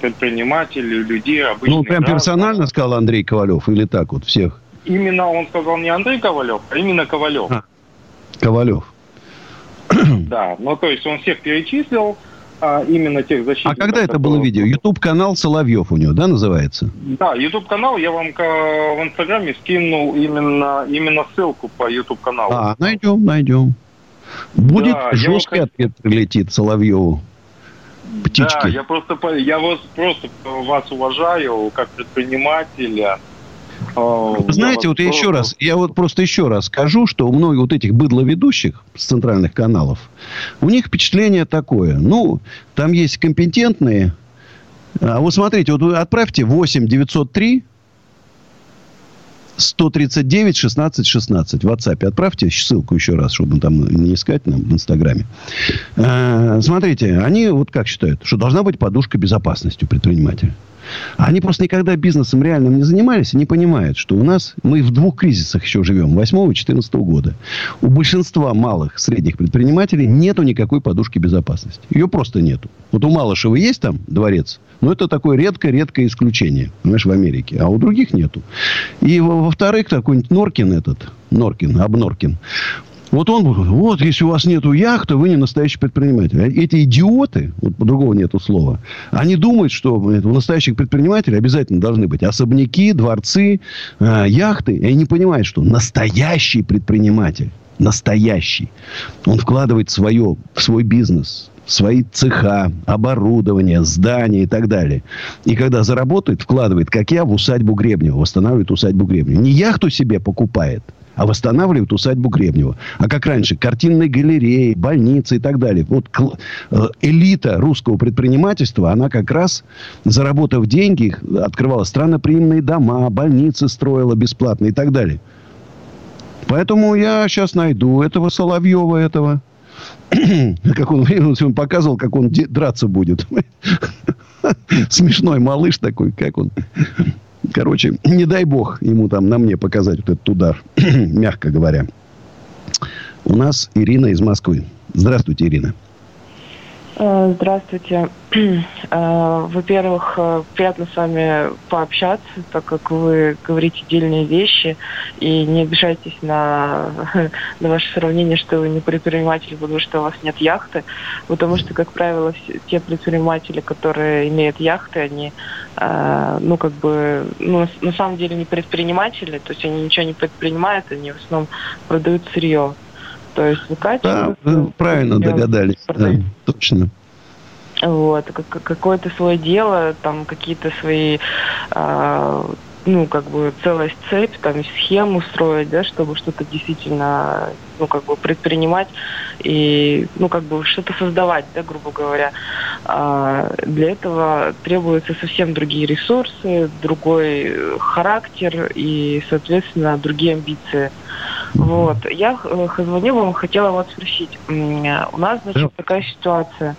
предпринимателей, людей, обычных... Ну, прям персонально сказал Андрей Ковалев или так вот всех? Именно он сказал не Андрей Ковалев, а именно Ковалев. А, Ковалев. Да, ну то есть он всех перечислил, а именно тех защитников... А когда это было он... видео? Ютуб-канал Соловьев у него, да, называется? Да, Ютуб-канал, я вам в Инстаграме скинул именно, именно ссылку по Ютуб-каналу. А, найдем, найдем. Будет да, жесткий я... ответ прилетит Соловьеву. Птички. Да, я просто, я вас, просто вас уважаю как предпринимателя. Вы знаете, я вот я просто... еще раз, я вот просто еще раз скажу, что у многих вот этих быдловедущих с центральных каналов, у них впечатление такое. Ну, там есть компетентные. А вот смотрите, вот вы отправьте восемь девятьсот три сто тридцать девять шестнадцать шестнадцать. В WhatsApp отправьте ссылку еще раз, чтобы там не искать нам в Инстаграме. Э-э, смотрите, они вот как считают, что должна быть подушка безопасности у предпринимателя. Они просто никогда бизнесом реальным не занимались и не понимают, что у нас... Мы в двух кризисах еще живем, восьмого и четырнадцатого года. У большинства малых, средних предпринимателей нету никакой подушки безопасности. Ее просто нету. Вот у Малышева есть там дворец, но это такое редкое-редкое исключение, понимаешь, в Америке. А у других нету. И, во-вторых, такой-нибудь Норкин этот, Норкин, обноркин. Вот он, вот, если у вас нету яхты, вы не настоящий предприниматель. Эти идиоты, вот по-другому нету слова, они думают, что у настоящих предпринимателей обязательно должны быть особняки, дворцы, э, яхты. И они не понимают, что настоящий предприниматель, настоящий, он вкладывает свое, в свой бизнес, свои цеха, оборудование, здания и так далее. И когда заработает, вкладывает, как я, в усадьбу Гребнева, восстанавливает усадьбу Гребнева. Не яхту себе покупает, а восстанавливают усадьбу Гребнева. А как раньше, картинные галереи, больницы и так далее. Вот элита русского предпринимательства, она как раз, заработав деньги, открывала странноприимные дома, больницы строила бесплатно и так далее. Поэтому я сейчас найду этого Соловьева, этого. Как он, он показывал, как он драться будет. Смешной малыш такой, как он... Короче, не дай бог ему там на мне показать вот этот удар, мягко говоря. У нас Ирина из Москвы. Здравствуйте, Ирина. Здравствуйте. Во-первых, приятно с вами пообщаться, так как вы говорите дельные вещи. И не обижайтесь на, на ваше сравнение, что вы не предприниматель, потому что у вас нет яхты. Потому что, как правило, все, те предприниматели, которые имеют яхты, они, э, ну, как бы, ну, на самом деле не предприниматели. То есть они ничего не предпринимают, они в основном продают сырье. То есть выкачивают. Да, правильно догадались. Да, точно. Вот, какое-то свое дело, там какие-то свои, э, ну, как бы целая цепь, там схему строить, да, чтобы что-то действительно, ну, как бы предпринимать и, ну, как бы что-то создавать, да, грубо говоря. А для этого требуются совсем другие ресурсы, другой характер и, соответственно, другие амбиции. Вот, я звонила вам, хотела вас спросить. У нас, значит, такая ситуация.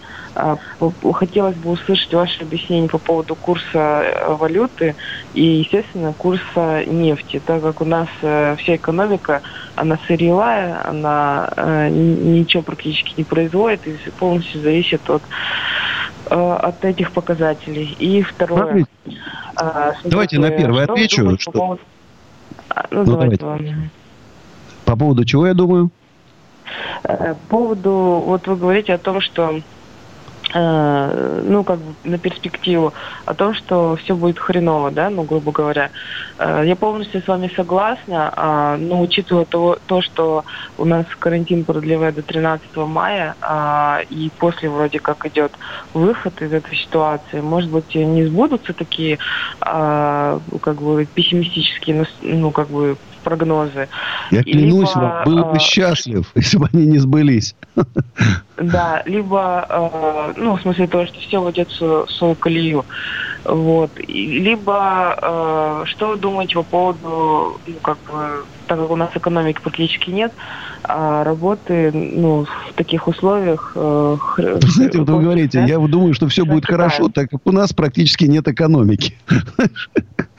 Хотелось бы услышать ваше объяснение по поводу курса валюты и, естественно, курса нефти, так как у нас вся экономика, она сырьевая, она ничего практически не производит и полностью зависит от, от этих показателей. И второе... Смотрите, давайте на первое что отвечу. Что... По поводу... Ну, ну, давайте вам. По поводу чего, я думаю? По поводу, вот вы говорите о том, что, э, ну, как бы на перспективу, о том, что все будет хреново, да, ну, грубо говоря. Э, я полностью с вами согласна, э, но учитывая то, то, что у нас карантин продлевает до тринадцатого мая, э, и после вроде как идет выход из этой ситуации, может быть, не сбудутся такие, э, как бы, пессимистические, ну, как бы, прогнозы. Я клянусь либо, вам, был бы счастлив, если бы они не сбылись. Да, либо, ну, в смысле того, что все войдет в свою колею. Вот. Либо, что вы думаете по поводу, ну, как бы, так как у нас экономики практически нет, а работы, ну, в таких условиях... Хр... Знаете, вот вы говорите, да? Я думаю, что все будет хорошо, так как у нас практически нет экономики.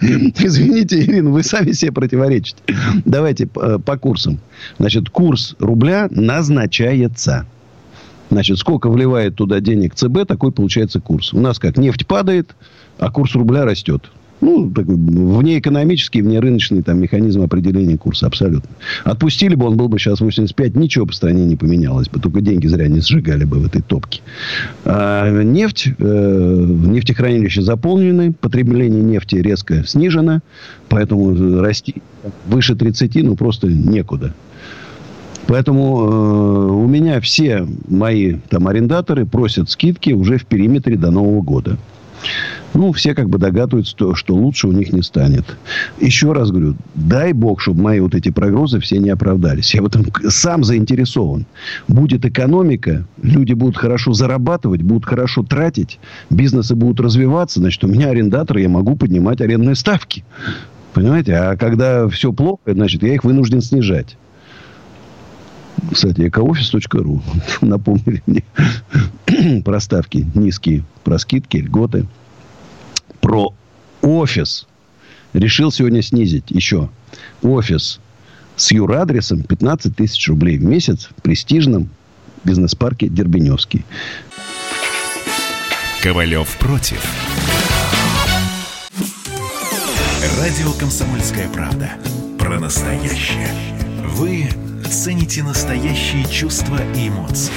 Извините, Ирина, вы сами себе противоречите. Давайте по курсам. Значит, курс рубля назначается. Значит, сколько вливает туда денег ЦБ, такой получается курс. У нас как нефть падает, а курс рубля растет. Ну, внеэкономический, внерыночный там, механизм определения курса абсолютно. Отпустили бы, он был бы сейчас восемьдесят пять, ничего по стране не поменялось бы. Только деньги зря не сжигали бы в этой топке. А нефть, э, нефтехранилища заполнены, потребление нефти резко снижено, поэтому расти выше тридцати, ну, просто некуда. Поэтому э, у меня все мои там арендаторы просят скидки уже в периметре до Нового года. Ну, все как бы догадываются, что лучше у них не станет. Еще раз говорю, дай бог, чтобы мои вот эти прогнозы все не оправдались. Я в этом сам заинтересован. Будет экономика, люди будут хорошо зарабатывать, будут хорошо тратить, бизнесы будут развиваться, значит, у меня арендаторы, я могу поднимать арендные ставки. Понимаете? А когда все плохо, значит, я их вынужден снижать. Кстати, эко-офис.ру напомнили мне про ставки низкие, про скидки, льготы. Про офис решил сегодня снизить еще. Офис с юрадресом пятнадцать тысяч рублей в месяц в престижном бизнес-парке Дербеневский. Ковалев против. Радио «Комсомольская правда». Про настоящее. Вы... цените настоящие чувства и эмоции.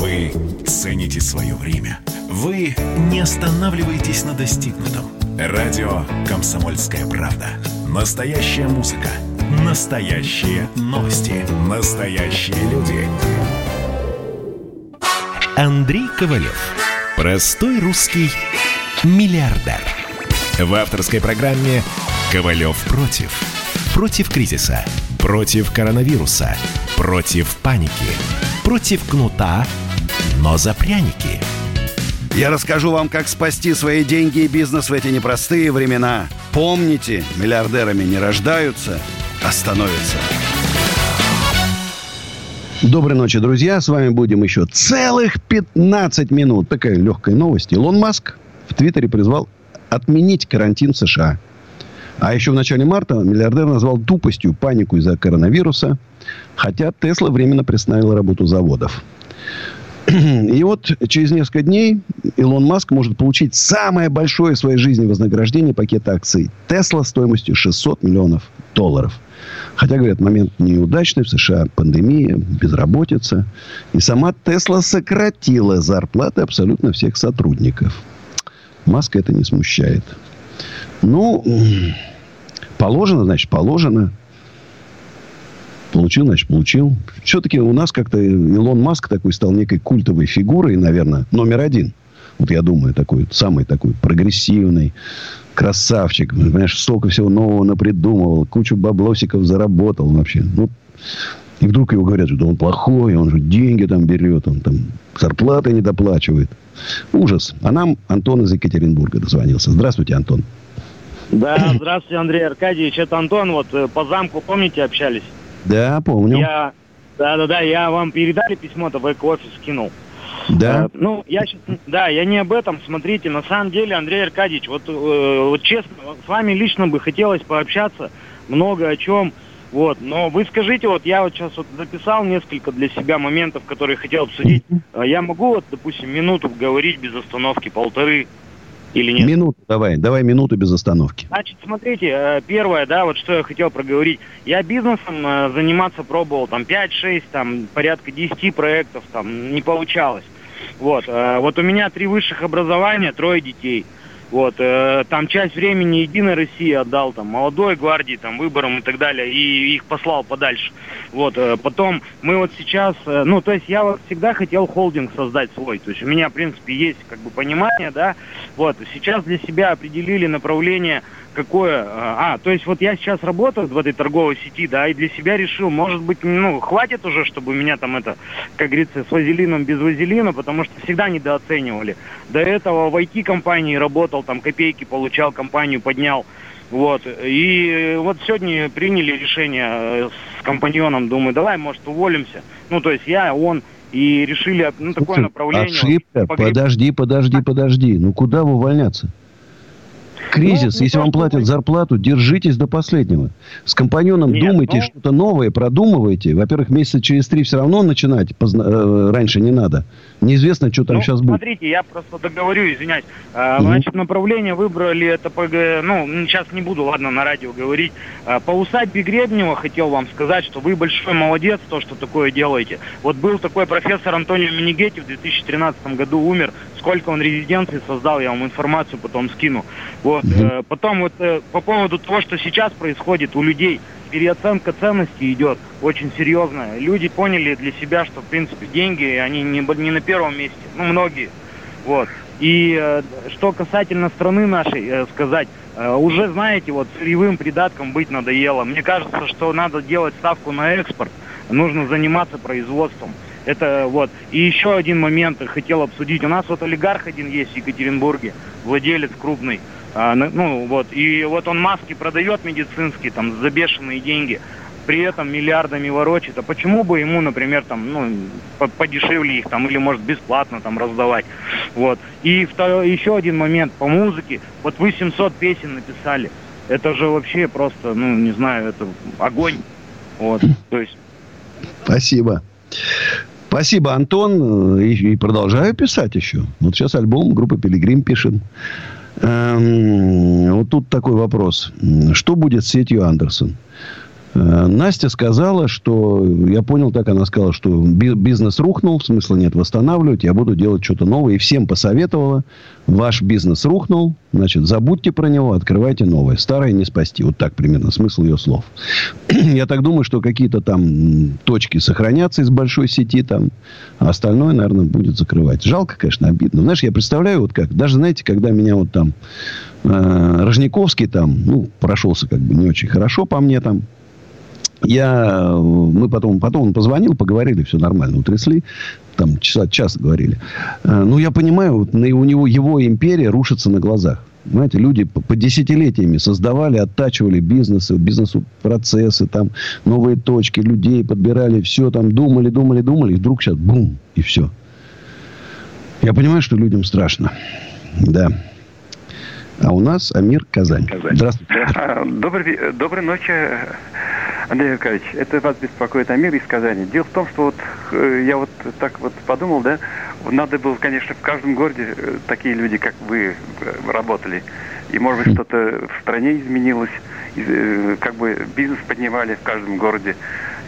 Вы цените свое время. Вы не останавливаетесь на достигнутом. Радио «Комсомольская правда». Настоящая музыка. Настоящие новости. Настоящие люди. Андрей Ковалев. Простой русский миллиардер. В авторской программе «Ковалев против». Против кризиса, против коронавируса, против паники, против кнута, но за пряники. Я расскажу вам, как спасти свои деньги и бизнес в эти непростые времена. Помните, миллиардерами не рождаются, а становятся. Доброй ночи, друзья. С вами будем еще целых пятнадцать минут. Такая легкая новость. Илон Маск в Твиттере призвал отменить карантин в США. А еще в начале марта миллиардер назвал тупостью панику из-за коронавируса, хотя Тесла временно приостановила работу заводов. И вот через несколько дней Илон Маск может получить самое большое в своей жизни вознаграждение — пакет акций Тесла стоимостью шестьсот миллионов долларов. Хотя, говорят, момент неудачный. В США пандемия, безработица. И сама Тесла сократила зарплаты абсолютно всех сотрудников. Маска это не смущает. Ну, положено, значит, положено. Получил, значит, получил. Все-таки у нас как-то Илон Маск такой стал некой культовой фигурой, наверное, номер один. Вот я думаю, такой, самый такой прогрессивный, красавчик. Понимаешь, столько всего нового напридумывал, кучу баблосиков заработал вообще. Ну, и вдруг его говорят, что он плохой, он же деньги там берет, он там зарплаты не доплачивает. Ужас. А нам Антон из Екатеринбурга дозвонился. Здравствуйте, Антон. Да, здравствуйте, Андрей Аркадьевич. Это Антон. Вот по замку, помните, общались? Да, помню. Я... Да, да, да. Я вам передали письмо-то, в эко-офис скинул. Да. Э, ну, я сейчас... Да, я не об этом. Смотрите, на самом деле, Андрей Аркадьевич, вот, э, вот честно, с вами лично бы хотелось пообщаться много о чем. Вот, но вы скажите, вот я вот сейчас вот записал несколько для себя моментов, которые хотел обсудить. Я могу вот, допустим, минуту говорить без остановки, полторы или нет? Минуту, давай, давай минуту без остановки. Значит, смотрите, первое, да, вот что я хотел проговорить. Я бизнесом заниматься пробовал, там, пять-шесть, там, порядка десять проектов, там, не получалось. Вот, вот у меня три высших образования, трое детей. Вот, э, там часть времени «Единой России» отдал, там, молодой гвардии, там, выборам и так далее, и их послал подальше. Вот, э, потом мы вот сейчас, э, ну, то есть я вот всегда хотел холдинг создать свой, то есть у меня, в принципе, есть, как бы, понимание, да, вот, сейчас для себя определили направление, какое... А, то есть вот я сейчас работаю в этой торговой сети, да, и для себя решил, может быть, ну, хватит уже, чтобы меня там это, как говорится, с вазелином, без вазелина, потому что всегда недооценивали. До этого в ай ти-компании работал, там, копейки получал, компанию поднял. Вот, и вот сегодня приняли решение с компаньоном, думаю, давай, может, уволимся. Ну, то есть я, он, и решили, ну, такое Слушай, направление... Ошибка, погреб... подожди, подожди, подожди, ну, куда увольняться? Кризис, ну, если вам платят зарплату, держитесь до последнего. С компаньоном Нет, думайте, ну... что-то новое продумывайте. Во-первых, месяца через три все равно начинать позна... раньше не надо. Неизвестно, что там ну, сейчас будет. Смотрите, я просто договорю, извиняюсь. А, значит, направление выбрали это ПГ... Ну, сейчас не буду, ладно, на радио говорить. А, по усадьбе Гребнева хотел вам сказать, что вы большой молодец, то, что такое делаете. Вот был такой профессор Антонио Минигетти в две тысячи тринадцатом году, умер. Сколько он резиденций создал, я вам информацию потом скину. Вот. Mm-hmm. Потом вот по поводу того, что сейчас происходит у людей, переоценка ценностей идет очень серьезная. Люди поняли для себя, что в принципе деньги, они не, не на первом месте, ну многие. Вот. И что касательно страны нашей сказать, уже знаете, вот сырьевым придатком быть надоело. Мне кажется, что надо делать ставку на экспорт, нужно заниматься производством. Это вот. И еще один момент хотел обсудить. У нас вот олигарх один есть в Екатеринбурге, владелец крупный. А, ну вот, и вот он маски продает медицинские, там, за бешеные деньги, при этом миллиардами ворочит. А почему бы ему, например, там, ну, подешевле их там, или, может, бесплатно там раздавать? Вот. И второй, еще один момент по музыке. Вот вы семьсот песен написали. Это же вообще просто, ну, не знаю, это огонь. Вот, то есть... Спасибо. Спасибо, Антон. И, и продолжаю писать еще. Вот сейчас альбом группы «Пилигрим» пишем. Эм, вот тут такой вопрос. Что будет с сетью Андерсон? Э, Настя сказала, что... Я понял, так она сказала, что би- бизнес рухнул. Смысла нет восстанавливать. Я буду делать что-то новое. И всем посоветовала. Ваш бизнес рухнул. Значит, забудьте про него. Открывайте новое. Старое не спасти. Вот так примерно смысл ее слов. Я так думаю, что какие-то там точки сохранятся из большой сети. Там, а остальное, наверное, будет закрывать. Жалко, конечно, обидно. Знаешь, я представляю, вот как. Даже, знаете, когда меня вот там... Э, Рожниковский там, ну, прошелся как бы не очень хорошо по мне там. Я... Мы потом... Потом он позвонил, поговорили, все нормально, утрясли. Там часа, час говорили. Э, ну, я понимаю, вот на, у него его империя рушится на глазах. Знаете, люди по, по десятилетиями создавали, оттачивали бизнесы, бизнес-процессы, там, новые точки, людей подбирали, все там, думали, думали, думали, и вдруг сейчас бум, и все. Я понимаю, что людям страшно. Да. А у нас Амир, Казань. Казань. Здравствуйте. Добрый, доброй ночи, Андрей Николаевич. Это вас беспокоит Амир из Казани. Дело в том, что вот я вот так вот подумал, да, надо было, конечно, в каждом городе такие люди, как вы, работали. И, может быть, что-то в стране изменилось. Как бы бизнес поднимали в каждом городе.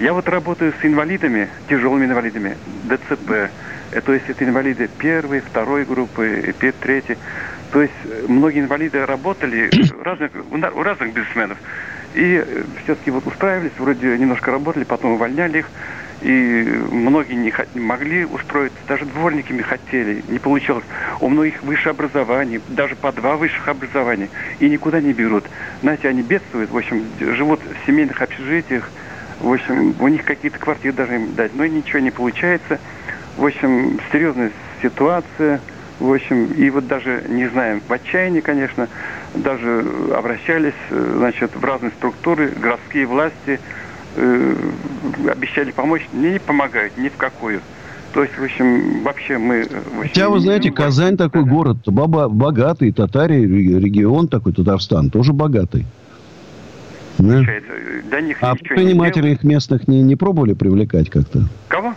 Я вот работаю с инвалидами, тяжелыми инвалидами, дэ цэ бэ. То есть это инвалиды первой, второй группы, третьей. То есть многие инвалиды работали у разных, у разных бизнесменов. И все-таки вот устраивались, вроде немножко работали, потом увольняли их. И многие не могли устроиться, даже дворниками хотели, не получилось. У многих высшее образование, даже по два высших образования, и никуда не берут. Знаете, они бедствуют, в общем, живут в семейных общежитиях, в общем, у них какие-то квартиры даже им дать, но ничего не получается. В общем, серьезная ситуация, в общем, и вот даже, не знаю, в отчаянии, конечно, даже обращались, значит, в разные структуры, городские власти, обещали помочь, мне не помогают ни в какую. То есть, в общем, вообще мы... Вообще Хотя, вы знаете, Казань такой город, богатый, татари, регион такой, Татарстан, тоже богатый. Да? До них а предпринимателей их местных не, не пробовали привлекать как-то? Кого?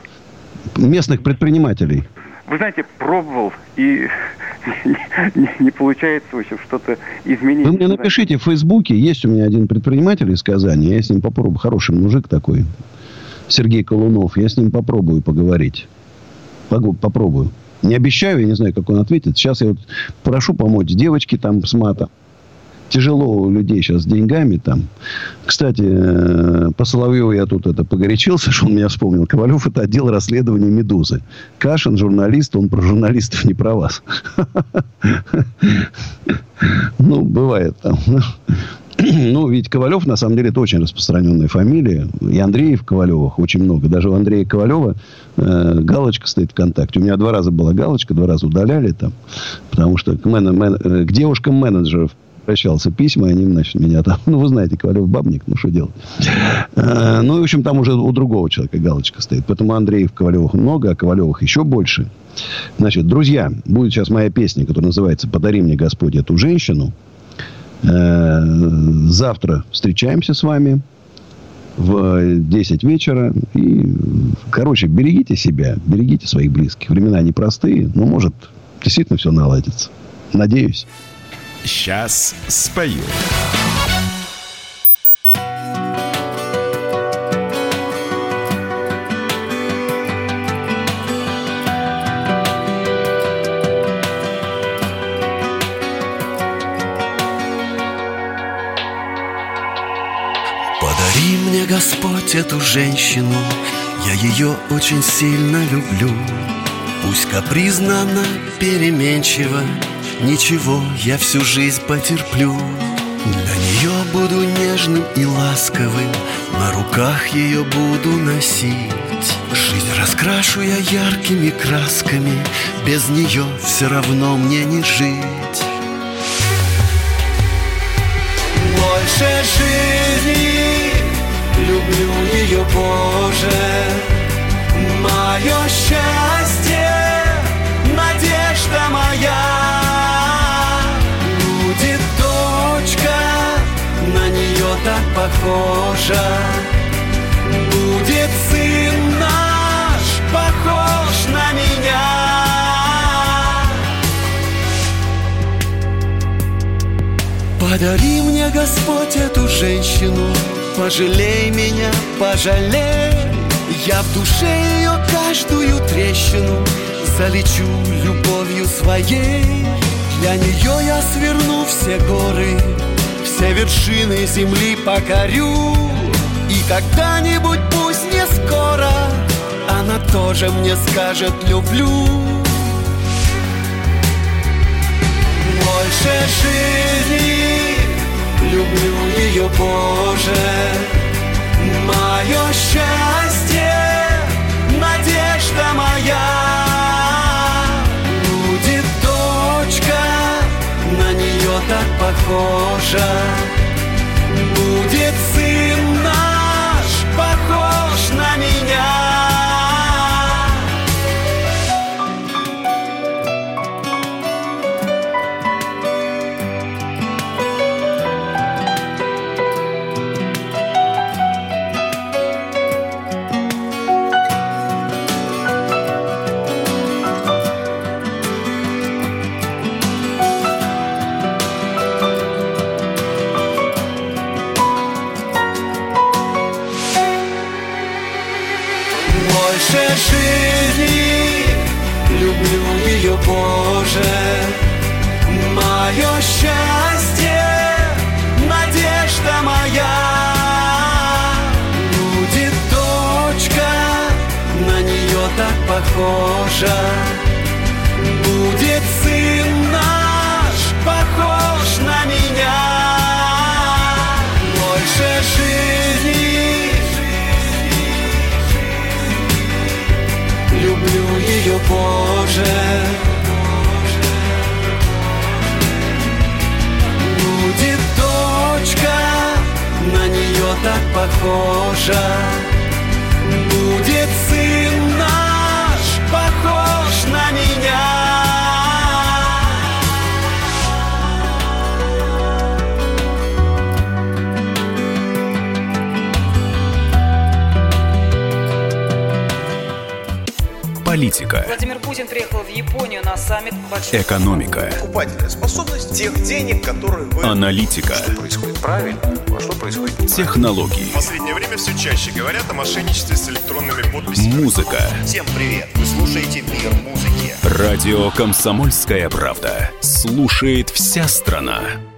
Местных предпринимателей. Вы знаете, пробовал, и не, не получается, в общем, что-то изменить. Вы мне напишите в Фейсбуке, есть у меня один предприниматель из Казани, я с ним попробую, хороший мужик такой, Сергей Колунов, я с ним попробую поговорить, попробую. Не обещаю, я не знаю, как он ответит, сейчас я вот прошу помочь девочке там с матом. тяжело у людей сейчас с деньгами там. Кстати, по Соловьеву я тут это погорячился, что он меня вспомнил. Ковалев — это отдел расследования «Медузы». Кашин — журналист, он про журналистов, не про вас. Ну, бывает там. Ну, ведь Ковалев, на самом деле, это очень распространенная фамилия. И Андреев Ковалевых очень много. Даже у Андрея Ковалева э, галочка стоит ВКонтакте. У меня два раза была галочка, два раза удаляли там. Потому что к, мен- мен- к девушкам менеджеров обращался письма, и они, значит, меня там... Ну, вы знаете, Ковалев бабник, ну, что делать? Э, ну, и, в общем, там уже у другого человека галочка стоит. Поэтому Андреев Ковалевых много, а Ковалевых еще больше. Значит, друзья, будет сейчас моя песня, которая называется «Подари мне, Господи, эту женщину». Завтра встречаемся с вами в десять вечера. И, короче, берегите себя, берегите своих близких. Времена непростые, но, может, действительно все наладится. Надеюсь. Сейчас спою. Господь, эту женщину, я ее очень сильно люблю. Пусть капризна она, переменчива, ничего, я всю жизнь потерплю. На нее буду нежным и ласковым, на руках ее буду носить. Жизнь раскрашу я яркими красками, без нее все равно мне не жить. Больше жизни люблю ее, Боже, мое счастье, надежда моя. Будет дочка, на нее так похожа. Будет сын наш, похож на меня. Подари мне, Господь, эту женщину, пожалей меня, пожалей. Я в душе ее каждую трещину залечу любовью своей. Для нее я сверну все горы, все вершины земли покорю. И когда-нибудь, пусть не скоро, она тоже мне скажет «люблю». Больше жизни люблю ее, Боже, мое счастье, надежда моя. Будет дочка, на нее так похожа. Будет сын наш, похож на меня. Люблю ее, Боже, мое счастье, надежда моя. Будет дочка, на нее так похожа. Будет сын наш, похож на меня. Больше жизни люблю ее, Боже. Будет дочка, на нее так похожа. Будет сын наш, похож на политика. Владимир Путин приехал в Японию на саммит большой... Экономика. Покупательная способность тех денег, которые вы... Аналитика. Что происходит правильно, а что происходит неправильно. Технологии. В последнее время все чаще говорят о мошенничестве с электронными подписями. Музыка. Всем привет. Вы слушаете «Мир музыки». Радио «Комсомольская правда». Слушает вся страна.